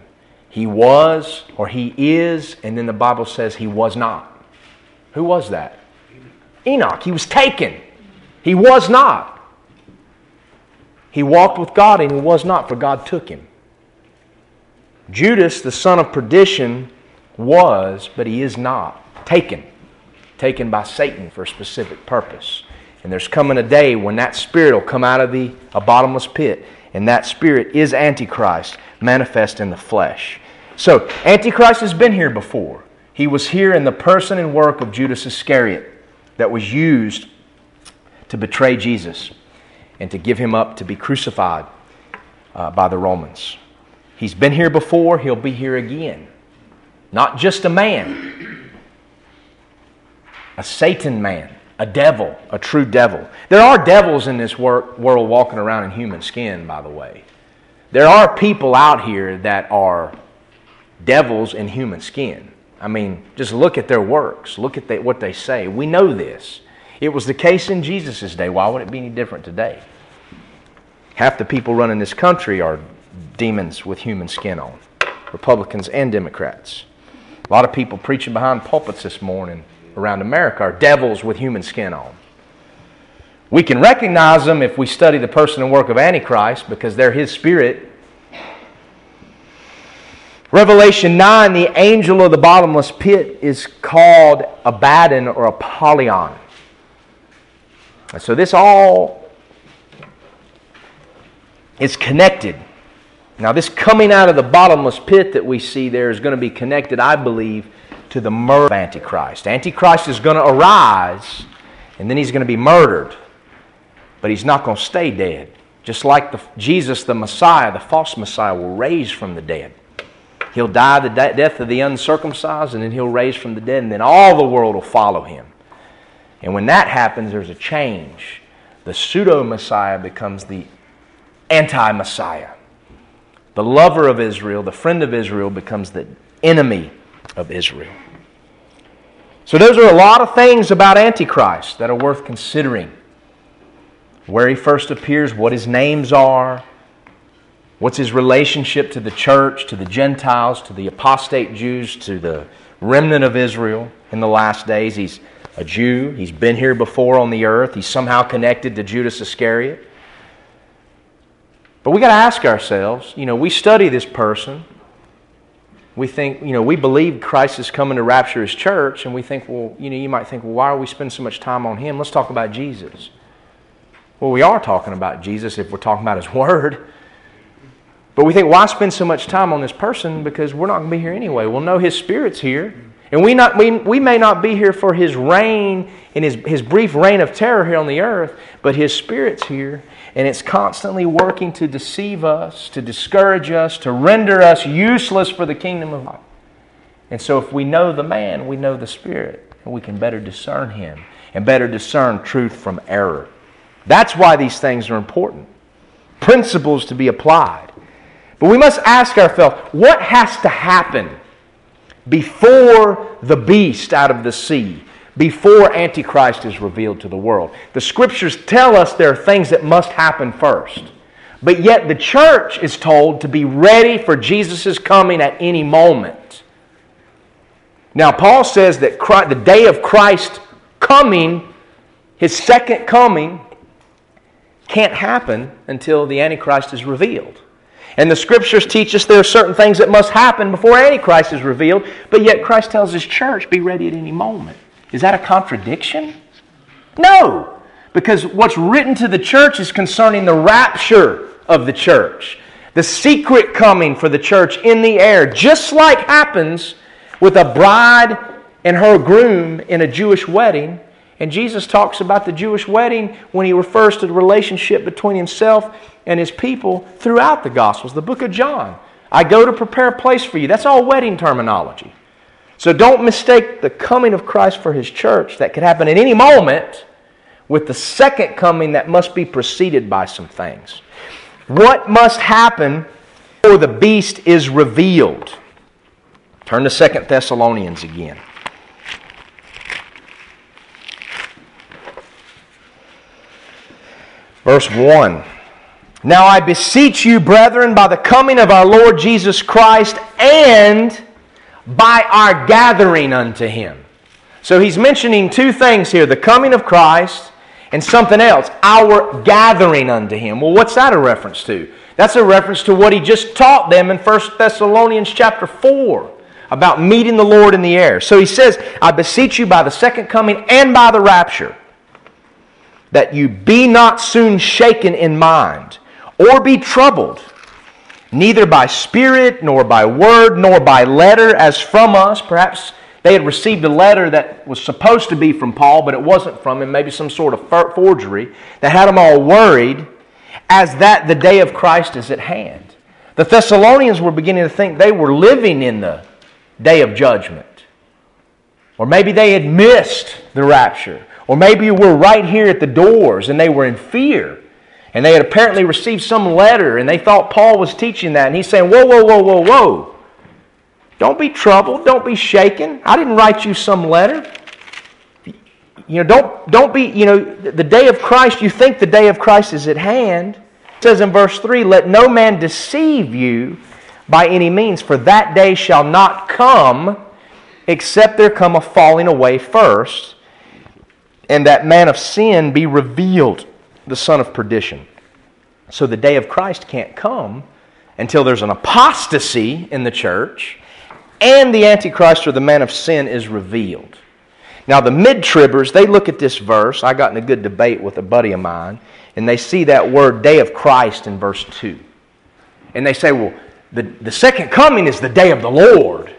He was, or he is, and then the Bible says he was not. Who was that? Enoch. He was taken. He was not. He walked with God and he was not, for God took him. Judas, the son of perdition, was, but he is not. Taken. Taken by Satan for a specific purpose. And there's coming a day when that spirit will come out of the a bottomless pit. And that spirit is Antichrist, manifest in the flesh. So, Antichrist has been here before. He was here in the person and work of Judas Iscariot that was used to betray Jesus and to give him up to be crucified uh, by the Romans. He's been here before. He'll be here again. Not just a man. A Satan man. A devil. A true devil. There are devils in this wor- world walking around in human skin, by the way. There are people out here that are devils in human skin. I mean, just look at their works. Look at they, what they say. We know this. It was the case in Jesus' day. Why would it be any different today? Half the people running this country are demons with human skin on. Republicans and Democrats. A lot of people preaching behind pulpits this morning around America are devils with human skin on. We can recognize them if we study the person and work of Antichrist, because they're his spirit. Revelation nine, the angel of the bottomless pit is called Abaddon or Apollyon. And so this all is connected. Now this coming out of the bottomless pit that we see there is going to be connected, I believe, to the murder of Antichrist. Antichrist is going to arise and then he's going to be murdered. But he's not going to stay dead. Just like the, Jesus, the Messiah, the false Messiah, will raise from the dead. He'll die the de- death of the uncircumcised, and then he'll raise from the dead, and then all the world will follow him. And when that happens, there's a change. The pseudo-Messiah becomes the anti-Messiah. The lover of Israel, the friend of Israel, becomes the enemy of Israel. So those are a lot of things about Antichrist that are worth considering. Where he first appears, what his names are, what's his relationship to the church, to the Gentiles, to the apostate Jews, to the remnant of Israel in the last days. He's a Jew. He's been here before on the earth. He's somehow connected to Judas Iscariot. But we got to ask ourselves, you know, we study this person. We think, you know, we believe Christ is coming to rapture His church, and we think, well, you know, you might think, well, why are we spending so much time on Him? Let's talk about Jesus. Well, we are talking about Jesus if we're talking about His Word. But we think, why spend so much time on this person? Because we're not going to be here anyway. Well, no, His Spirit's here. And we not we, we may not be here for His reign, and His, His brief reign of terror here on the earth, but His Spirit's here, and it's constantly working to deceive us, to discourage us, to render us useless for the kingdom of God. And so if we know the man, we know the Spirit, and we can better discern Him and better discern truth from error. That's why these things are important. Principles to be applied. But we must ask ourselves, what has to happen before the beast out of the sea, before Antichrist is revealed to the world? The Scriptures tell us there are things that must happen first. But yet the church is told to be ready for Jesus' coming at any moment. Now Paul says that Christ, the day of Christ's coming, His second coming, can't happen until the Antichrist is revealed. And the Scriptures teach us there are certain things that must happen before Antichrist is revealed, but yet Christ tells His church, be ready at any moment. Is that a contradiction? No! Because what's written to the church is concerning the rapture of the church. The secret coming for the church in the air, just like happens with a bride and her groom in a Jewish wedding. And Jesus talks about the Jewish wedding when He refers to the relationship between Himself and His people throughout the Gospels, the book of John. I go to prepare a place for you. That's all wedding terminology. So don't mistake the coming of Christ for His church that could happen at any moment with the second coming that must be preceded by some things. What must happen before the beast is revealed? Turn to Second Thessalonians again. Verse one. Now I beseech you, brethren, by the coming of our Lord Jesus Christ and by our gathering unto Him. So he's mentioning two things here, the coming of Christ and something else, our gathering unto Him. Well, what's that a reference to? That's a reference to what he just taught them in First Thessalonians chapter four about meeting the Lord in the air. So he says, I beseech you by the second coming and by the rapture, that you be not soon shaken in mind, or be troubled, neither by spirit, nor by word, nor by letter, as from us. Perhaps they had received a letter that was supposed to be from Paul, but it wasn't from him, maybe some sort of forgery, that had them all worried, as that the day of Christ is at hand. The Thessalonians were beginning to think they were living in the day of judgment. Or maybe they had missed the rapture. Or maybe we're right here at the doors and they were in fear. And they had apparently received some letter and they thought Paul was teaching that. And he's saying, whoa, whoa, whoa, whoa, whoa. Don't be troubled. Don't be shaken. I didn't write you some letter. You know, don't, don't be, you know, the day of Christ, you think the day of Christ is at hand. It says in verse three, let no man deceive you by any means, for that day shall not come except there come a falling away first, and that man of sin be revealed, the son of perdition. So the day of Christ can't come until there's an apostasy in the church and the Antichrist or the man of sin is revealed. Now the mid-tribbers, they look at this verse. I got in a good debate with a buddy of mine, and they see that word day of Christ in verse two. And they say, well, the, the second coming is the day of the Lord.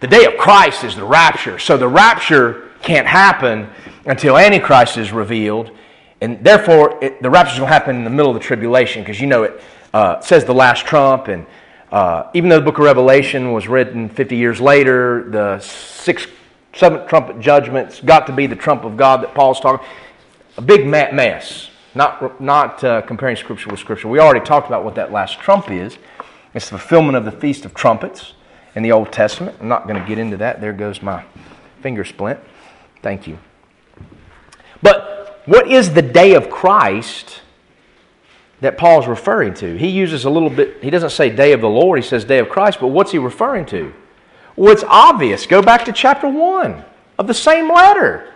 The day of Christ is the rapture. So the rapture can't happen until Antichrist is revealed. And therefore, it, the rapture is going to happen in the middle of the tribulation, because you know it uh, says the last trump. And uh, even though the book of Revelation was written fifty years later, the sixth seventh trumpet judgment's got to be the trump of God that Paul's talking. A big mess. Not not uh, comparing Scripture with Scripture. We already talked about what that last trump is. It's the fulfillment of the Feast of Trumpets in the Old Testament. I'm not going to get into that. There goes my finger splint. Thank you. But what is the day of Christ that Paul's referring to? He uses a little bit, he doesn't say day of the Lord, he says day of Christ, but what's he referring to? Well, it's obvious. Go back to chapter one of the same letter.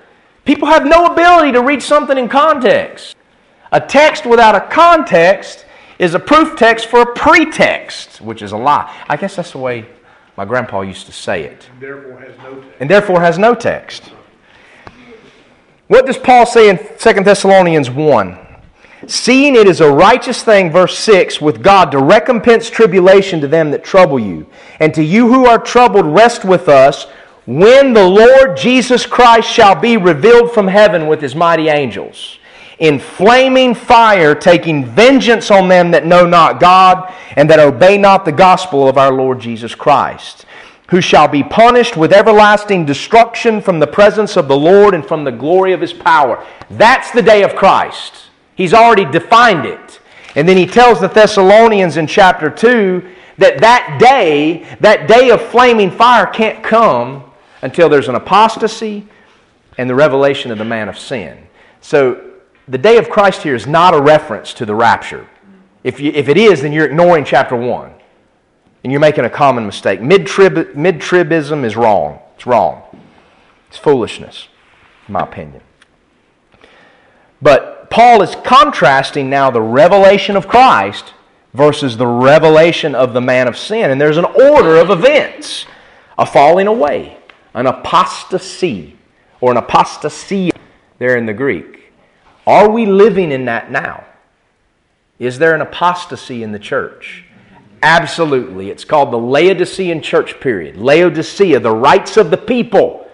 People have no ability to read something in context. A text without a context is a proof text for a pretext, which is a lie. I guess that's the way my grandpa used to say it. And therefore has no text. And therefore has no text. What does Paul say in Second Thessalonians one? Seeing it is a righteous thing, verse six, with God to recompense tribulation to them that trouble you. And to you who are troubled, rest with us when the Lord Jesus Christ shall be revealed from heaven with His mighty angels, in flaming fire, taking vengeance on them that know not God and that obey not the gospel of our Lord Jesus Christ, who shall be punished with everlasting destruction from the presence of the Lord and from the glory of His power. That's the day of Christ. He's already defined it. And then he tells the Thessalonians in chapter two that that day, that day of flaming fire can't come until there's an apostasy and the revelation of the man of sin. So the day of Christ here is not a reference to the rapture. If you, if it is, then you're ignoring chapter one. And you're making a common mistake. Mid-trib, mid-tribism is wrong. It's wrong. It's foolishness, in my opinion. But Paul is contrasting now the revelation of Christ versus the revelation of the man of sin. And there's an order of events. A falling away. An apostasy. Or an apostasia there in the Greek. Are we living in that now? Is there an apostasy in the church? Absolutely. It's called the Laodicean church period. Laodicea, the rights of the people,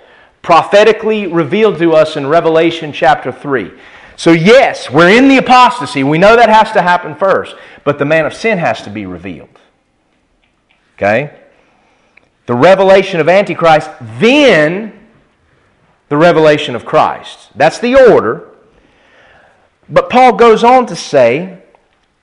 prophetically revealed to us in Revelation chapter three. So yes, we're in the apostasy. We know that has to happen first. But the man of sin has to be revealed. Okay? The revelation of Antichrist, then the revelation of Christ. That's the order. But Paul goes on to say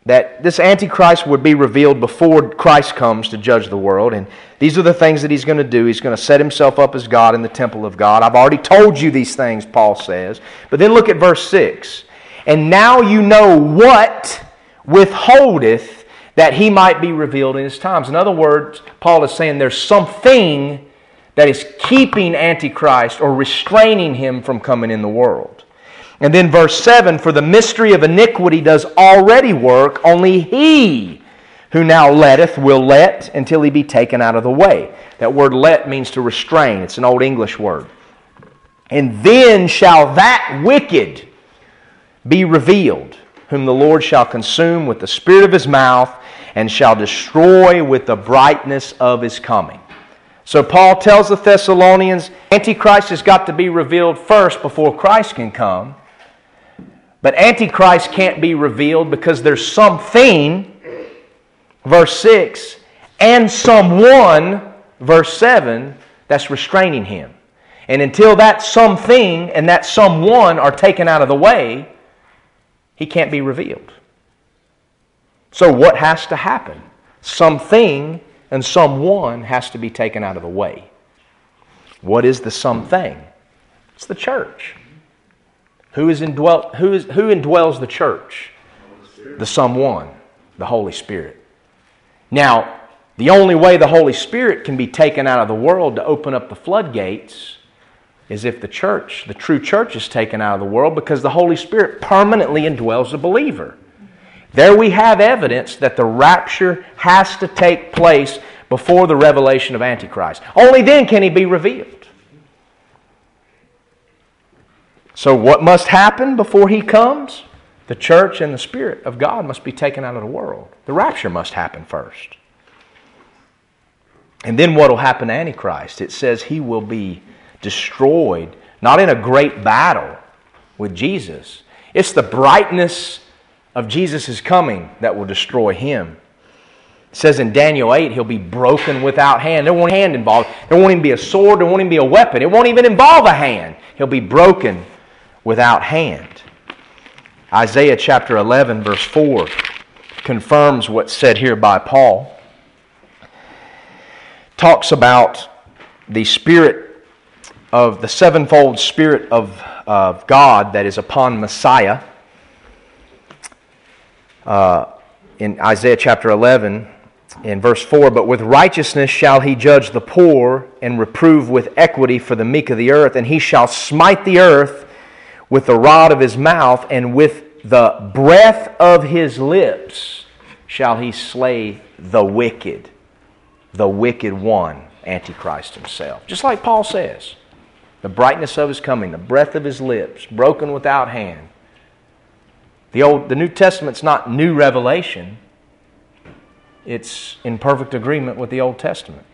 that this Antichrist would be revealed before Christ comes to judge the world. And these are the things that he's going to do. He's going to set himself up as God in the temple of God. I've already told you these things, Paul says. But then look at verse six. And now you know what withholdeth that he might be revealed in his times. In other words, Paul is saying there's something that is keeping Antichrist or restraining him from coming in the world. And then verse seven, for the mystery of iniquity does already work, only he who now letteth will let until he be taken out of the way. That word let means to restrain. It's an old English word. And then shall that wicked be revealed, whom the Lord shall consume with the spirit of his mouth and shall destroy with the brightness of his coming. So Paul tells the Thessalonians, Antichrist has got to be revealed first before Christ can come. But Antichrist can't be revealed because there's something, verse six, and someone, verse seven, that's restraining him. And until that something and that someone are taken out of the way, he can't be revealed. So what has to happen? Something and someone has to be taken out of the way. What is the something? It's the church. Who is indwelt, who is who indwells the church? The someone, the Holy Spirit. Now, the only way the Holy Spirit can be taken out of the world to open up the floodgates is if the church, the true church, is taken out of the world, because the Holy Spirit permanently indwells the believer. There we have evidence that the rapture has to take place before the revelation of Antichrist. Only then can he be revealed. So what must happen before he comes? The church and the Spirit of God must be taken out of the world. The rapture must happen first. And then what will happen to Antichrist? It says he will be destroyed, not in a great battle with Jesus. It's the brightness of Jesus' coming that will destroy him. It says in Daniel eight, he'll be broken without hand. There won't be a hand involved. There won't even be a sword. There won't even be a weapon. It won't even involve a hand. He'll be broken without hand. Isaiah chapter eleven, verse four, confirms what's said here by Paul. Talks about the Spirit of the sevenfold Spirit of, of God that is upon Messiah. Uh, in Isaiah chapter eleven, in verse four, but with righteousness shall he judge the poor and reprove with equity for the meek of the earth, and he shall smite the earth with the rod of his mouth, and with the breath of his lips shall he slay the wicked, the wicked one, Antichrist himself. Just like Paul says. The brightness of his coming, the breath of his lips, broken without hand. The old, the New Testament's not new revelation. It's in perfect agreement with the Old Testament.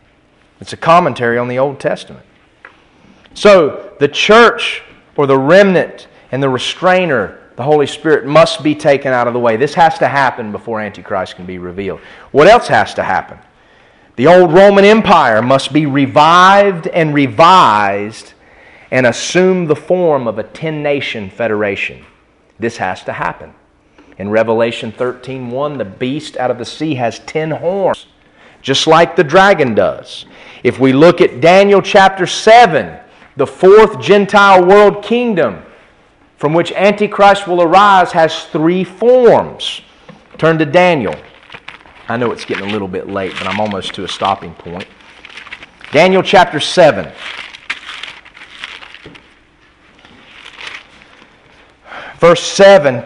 It's a commentary on the Old Testament. So the church, or the remnant, and the restrainer, the Holy Spirit, must be taken out of the way. This has to happen before Antichrist can be revealed. What else has to happen? The old Roman Empire must be revived and revised and assume the form of a ten-nation federation. This has to happen. In Revelation thirteen one, the beast out of the sea has ten horns, just like the dragon does. If we look at Daniel chapter seven, the fourth Gentile world kingdom from which Antichrist will arise has three forms. Turn to Daniel. I know it's getting a little bit late, but I'm almost to a stopping point. Daniel chapter seven. Verse seven,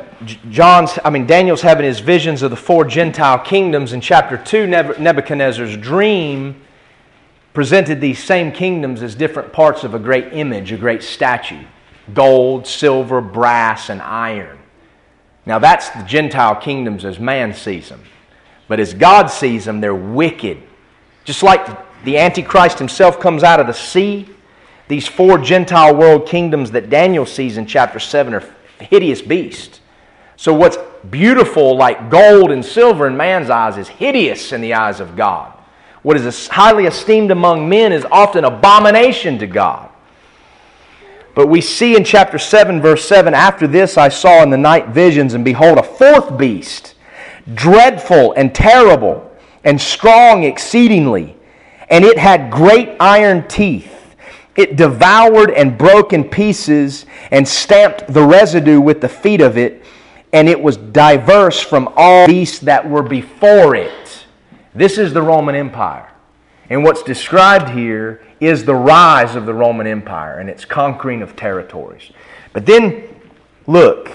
John's, I mean Daniel's having his visions of the four Gentile kingdoms. In chapter two, Nebuchadnezzar's dream presented these same kingdoms as different parts of a great image, a great statue. Gold, silver, brass, and iron. Now that's the Gentile kingdoms as man sees them. But as God sees them, they're wicked. Just like the Antichrist himself comes out of the sea, these four Gentile world kingdoms that Daniel sees in chapter seven are hideous beast. So what's beautiful like gold and silver in man's eyes is hideous in the eyes of God. What is highly esteemed among men is often abomination to God. But we see in chapter seven, verse seven, after this I saw in the night visions, and behold, a fourth beast, dreadful and terrible and strong exceedingly, and it had great iron teeth. It devoured and broke in pieces and stamped the residue with the feet of it, and it was diverse from all beasts that were before it. This is the Roman Empire. And what's described here is the rise of the Roman Empire and its conquering of territories. But then, look,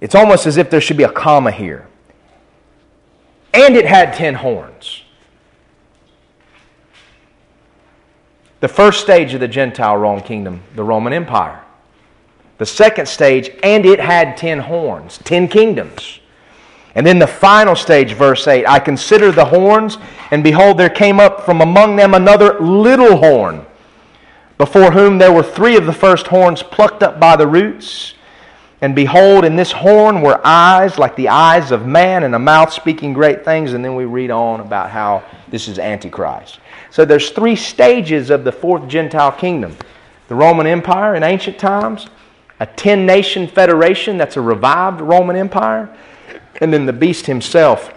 it's almost as if there should be a comma here. And it had ten horns. The first stage of the Gentile Roman kingdom, the Roman Empire. The second stage, and it had ten horns, ten kingdoms. And then the final stage, verse eight, I considered the horns, and behold, there came up from among them another little horn, before whom there were three of the first horns plucked up by the roots. And behold, in this horn were eyes like the eyes of man, and a mouth speaking great things. And then we read on about how this is Antichrist. So there's three stages of the fourth Gentile kingdom. The Roman Empire in ancient times, a ten-nation federation, that's a revived Roman Empire, and then the beast himself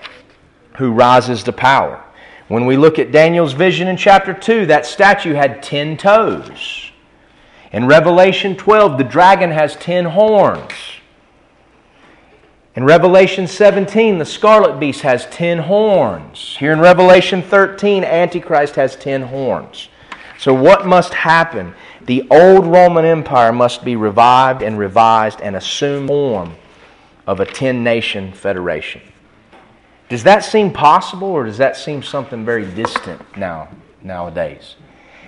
who rises to power. When we look at Daniel's vision in chapter two, that statue had ten toes. In Revelation twelve, the dragon has ten horns. In Revelation seventeen, the scarlet beast has ten horns. Here in Revelation thirteen, Antichrist has ten horns. So what must happen? The old Roman Empire must be revived and revised and assume the form of a ten-nation federation. Does that seem possible, or does that seem something very distant now nowadays?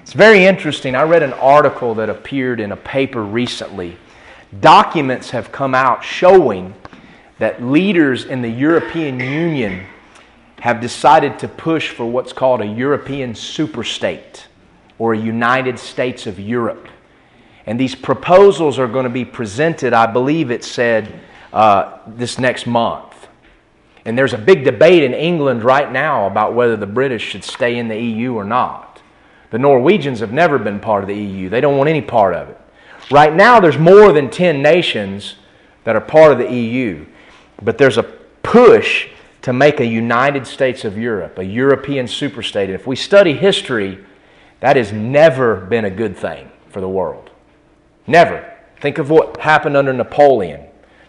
It's very interesting. I read an article that appeared in a paper recently. Documents have come out showing that leaders in the European Union have decided to push for what's called a European superstate, or a United States of Europe. And these proposals are going to be presented, I believe it said, uh, this next month. And there's a big debate in England right now about whether the British should stay in the E U or not. The Norwegians have never been part of the E U. They don't want any part of it. Right now, there's more than ten nations that are part of the E U. But there's a push to make a United States of Europe, a European superstate. And if we study history, that has never been a good thing for the world. Never. Think of what happened under Napoleon.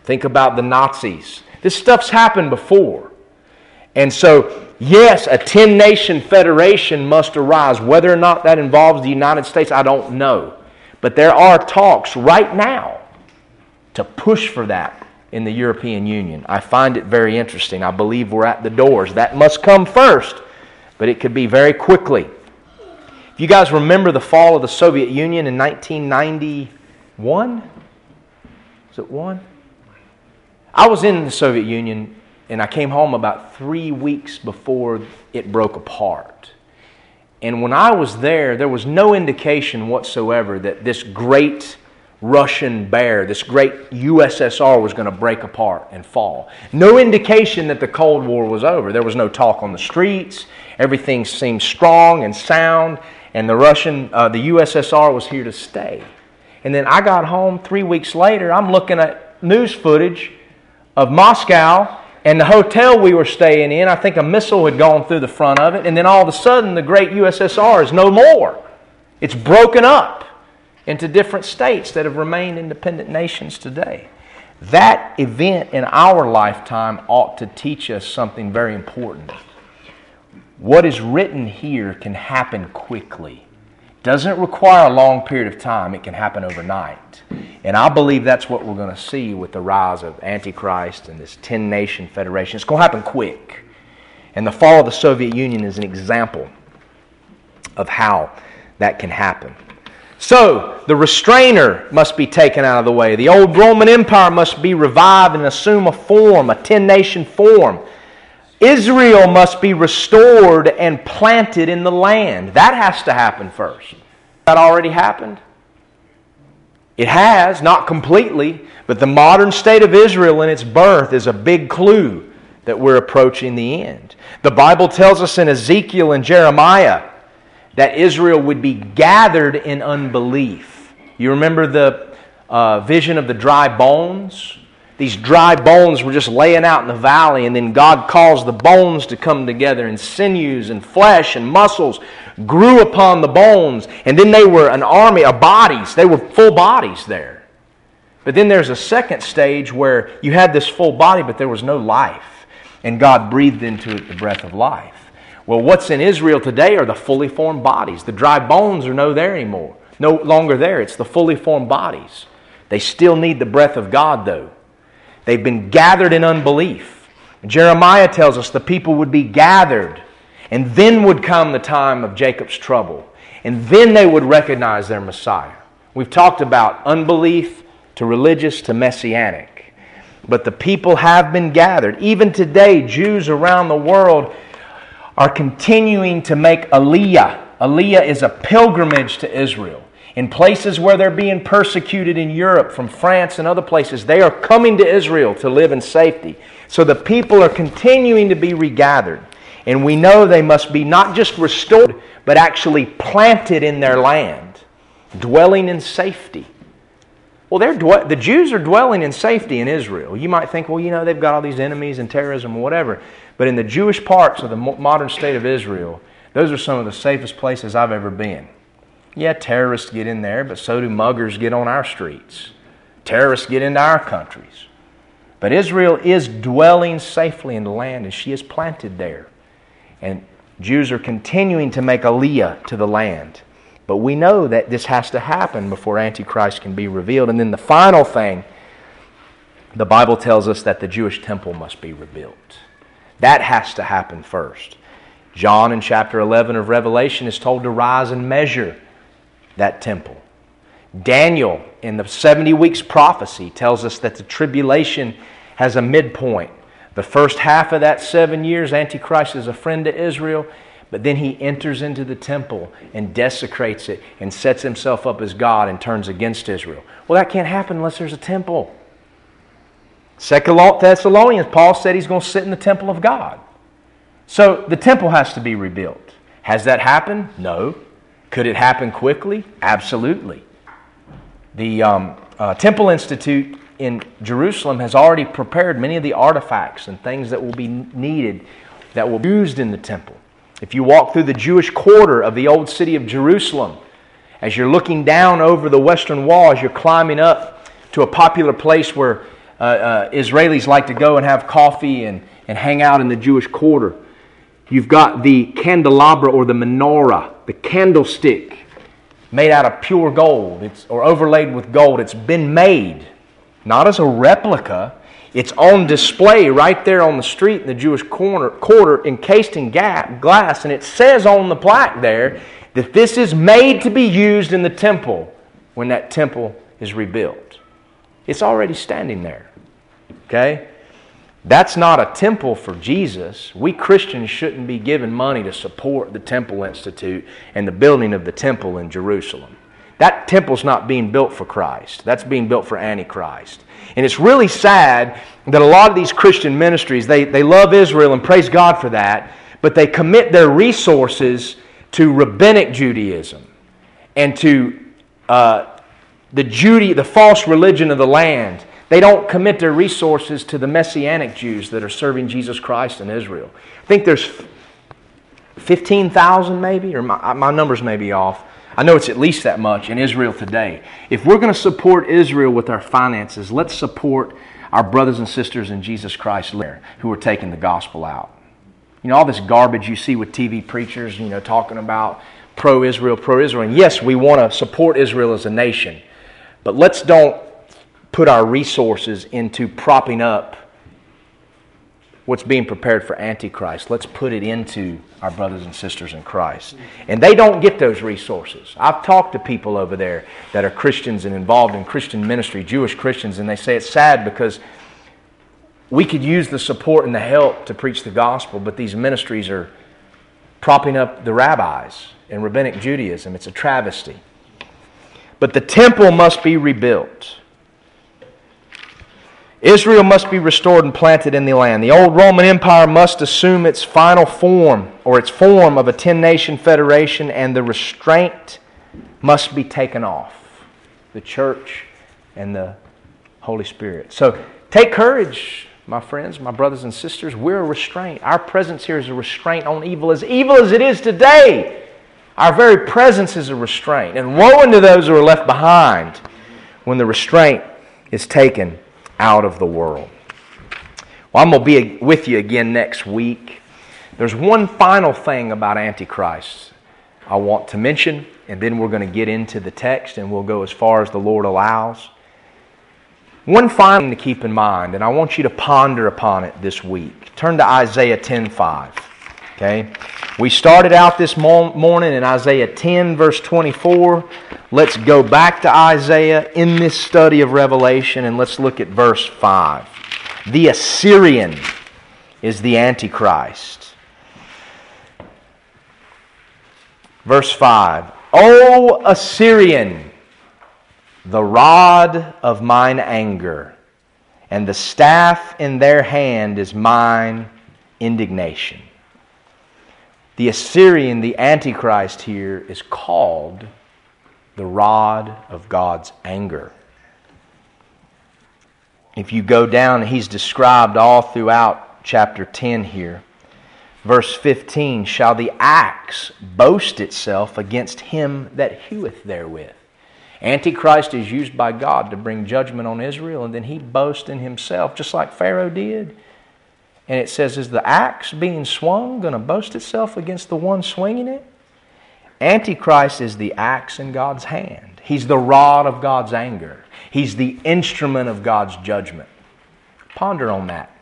Think about the Nazis. This stuff's happened before. And so, yes, a ten-nation federation must arise. Whether or not that involves the United States, I don't know. But there are talks right now to push for that in the European Union. I find it very interesting. I believe we're at the doors. That must come first, but it could be very quickly. If you guys remember the fall of the Soviet Union in nineteen ninety-one? Is it one? I was in the Soviet Union, and I came home about three weeks before it broke apart. And when I was there, there was no indication whatsoever that this great Russian bear, this great U S S R was going to break apart and fall. No indication that the Cold War was over. There was no talk on the streets. Everything seemed strong and sound. And the Russian, uh, the U S S R was here to stay. And then I got home three weeks later. I'm looking at news footage of Moscow. And the hotel we were staying in, I think a missile had gone through the front of it. And then all of a sudden, the great U S S R is no more. It's broken up into different states that have remained independent nations today. That event in our lifetime ought to teach us something very important. What is written here can happen quickly. It doesn't require a long period of time. It can happen overnight. And I believe that's what we're going to see with the rise of Antichrist and this ten-nation federation. It's going to happen quick. And the fall of the Soviet Union is an example of how that can happen. So, the restrainer must be taken out of the way. The old Roman Empire must be revived and assume a form, a ten-nation form. Israel must be restored and planted in the land. That has to happen first. That already happened. It has, not completely, but the modern state of Israel in its birth is a big clue that we're approaching the end. The Bible tells us in Ezekiel and Jeremiah that Israel would be gathered in unbelief. You remember the uh, vision of the dry bones? These dry bones were just laying out in the valley, and then God caused the bones to come together, and sinews and flesh and muscles grew upon the bones, and then they were an army of bodies. They were full bodies there. But then there's a second stage where you had this full body, but there was no life. And God breathed into it the breath of life. Well, what's in Israel today are the fully formed bodies. The dry bones are no there anymore. No longer there. It's the fully formed bodies. They still need the breath of God, though. They've been gathered in unbelief. Jeremiah tells us the people would be gathered, and then would come the time of Jacob's trouble. And then they would recognize their Messiah. We've talked about unbelief to religious to messianic. But the people have been gathered. Even today, Jews around the world are continuing to make Aliyah. Aliyah is a pilgrimage to Israel. In places where they're being persecuted in Europe, from France and other places, they are coming to Israel to live in safety. So the people are continuing to be regathered. And we know they must be not just restored, but actually planted in their land, dwelling in safety. Well, they're dwe- the Jews are dwelling in safety in Israel. You might think, well, you know, they've got all these enemies and terrorism or whatever. But in the Jewish parts of the modern state of Israel, those are some of the safest places I've ever been. Yeah, terrorists get in there, but so do muggers get on our streets. Terrorists get into our countries. But Israel is dwelling safely in the land, and she is planted there. And Jews are continuing to make Aliyah to the land. But we know that this has to happen before Antichrist can be revealed. And then the final thing, the Bible tells us that the Jewish temple must be rebuilt. That has to happen first. John in chapter eleven of Revelation is told to rise and measure that temple. Daniel in the seventy weeks prophecy tells us that the tribulation has a midpoint. The first half of that seven years, Antichrist is a friend to Israel, but then he enters into the temple and desecrates it and sets himself up as God and turns against Israel. Well, that can't happen unless there's a temple. Second Thessalonians, Paul said he's going to sit in the temple of God. So the temple has to be rebuilt. Has that happened? No. Could it happen quickly? Absolutely. The um, uh, Temple Institute in Jerusalem has already prepared many of the artifacts and things that will be needed that will be used in the temple. If you walk through the Jewish quarter of the old city of Jerusalem, as you're looking down over the western wall, as you're climbing up to a popular place where uh, uh, Israelis like to go and have coffee and, and hang out in the Jewish quarter, you've got the candelabra or the menorah, the candlestick made out of pure gold it's, or overlaid with gold. It's been made. Not as a replica. It's on display right there on the street in the Jewish corner, quarter, encased in ga- glass. And it says on the plaque there that this is made to be used in the temple when that temple is rebuilt. It's already standing there. Okay? That's not a temple for Jesus. We Christians shouldn't be giving money to support the Temple Institute and the building of the temple in Jerusalem. That temple's not being built for Christ. That's being built for Antichrist. And it's really sad that a lot of these Christian ministries, they, they love Israel and praise God for that, but they commit their resources to rabbinic Judaism and to uh, the Jude- the false religion of the land. They don't commit their resources to the Messianic Jews that are serving Jesus Christ in Israel. I think there's fifteen thousand maybe, or my, my numbers may be off. I know it's at least that much in Israel today. If we're going to support Israel with our finances, let's support our brothers and sisters in Jesus Christ there who are taking the gospel out. You know, all this garbage you see with T V preachers, you know, talking about pro-Israel, pro-Israel. And yes, we want to support Israel as a nation, but let's don't put our resources into propping up what's being prepared for Antichrist. Let's put it into our brothers and sisters in Christ. And they don't get those resources. I've talked to people over there that are Christians and involved in Christian ministry, Jewish Christians, and they say it's sad because we could use the support and the help to preach the gospel, but these ministries are propping up the rabbis in rabbinic Judaism. It's a travesty. But the temple must be rebuilt. Israel must be restored and planted in the land. The old Roman Empire must assume its final form, or its form of a ten-nation federation, and the restraint must be taken off. The church and the Holy Spirit. So take courage, my friends, my brothers and sisters. We're a restraint. Our presence here is a restraint on evil. As evil as it is today, our very presence is a restraint. And woe unto those who are left behind when the restraint is taken out of the world. Well, I'm going to be with you again next week. There's one final thing about Antichrist I want to mention, and then we're going to get into the text and we'll go as far as the Lord allows. One final thing to keep in mind, and I want you to ponder upon it this week. Turn to Isaiah ten five. Okay? We started out this morning in Isaiah ten, verse twenty-four. Let's go back to Isaiah in this study of Revelation, and let's look at verse five. The Assyrian is the Antichrist. Verse five. O Assyrian, the rod of mine anger, and the staff in their hand is mine indignation. The Assyrian, the Antichrist here, is called the rod of God's anger. If you go down, he's described all throughout chapter ten here. Verse fifteen, shall the axe boast itself against him that heweth therewith? Antichrist is used by God to bring judgment on Israel, and then he boasts in himself, just like Pharaoh did. And it says, is the axe being swung going to boast itself against the one swinging it? Antichrist is the axe in God's hand. He's the rod of God's anger. He's the instrument of God's judgment. Ponder on that.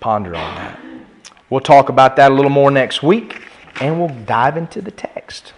Ponder on that. We'll talk about that a little more next week, and we'll dive into the text.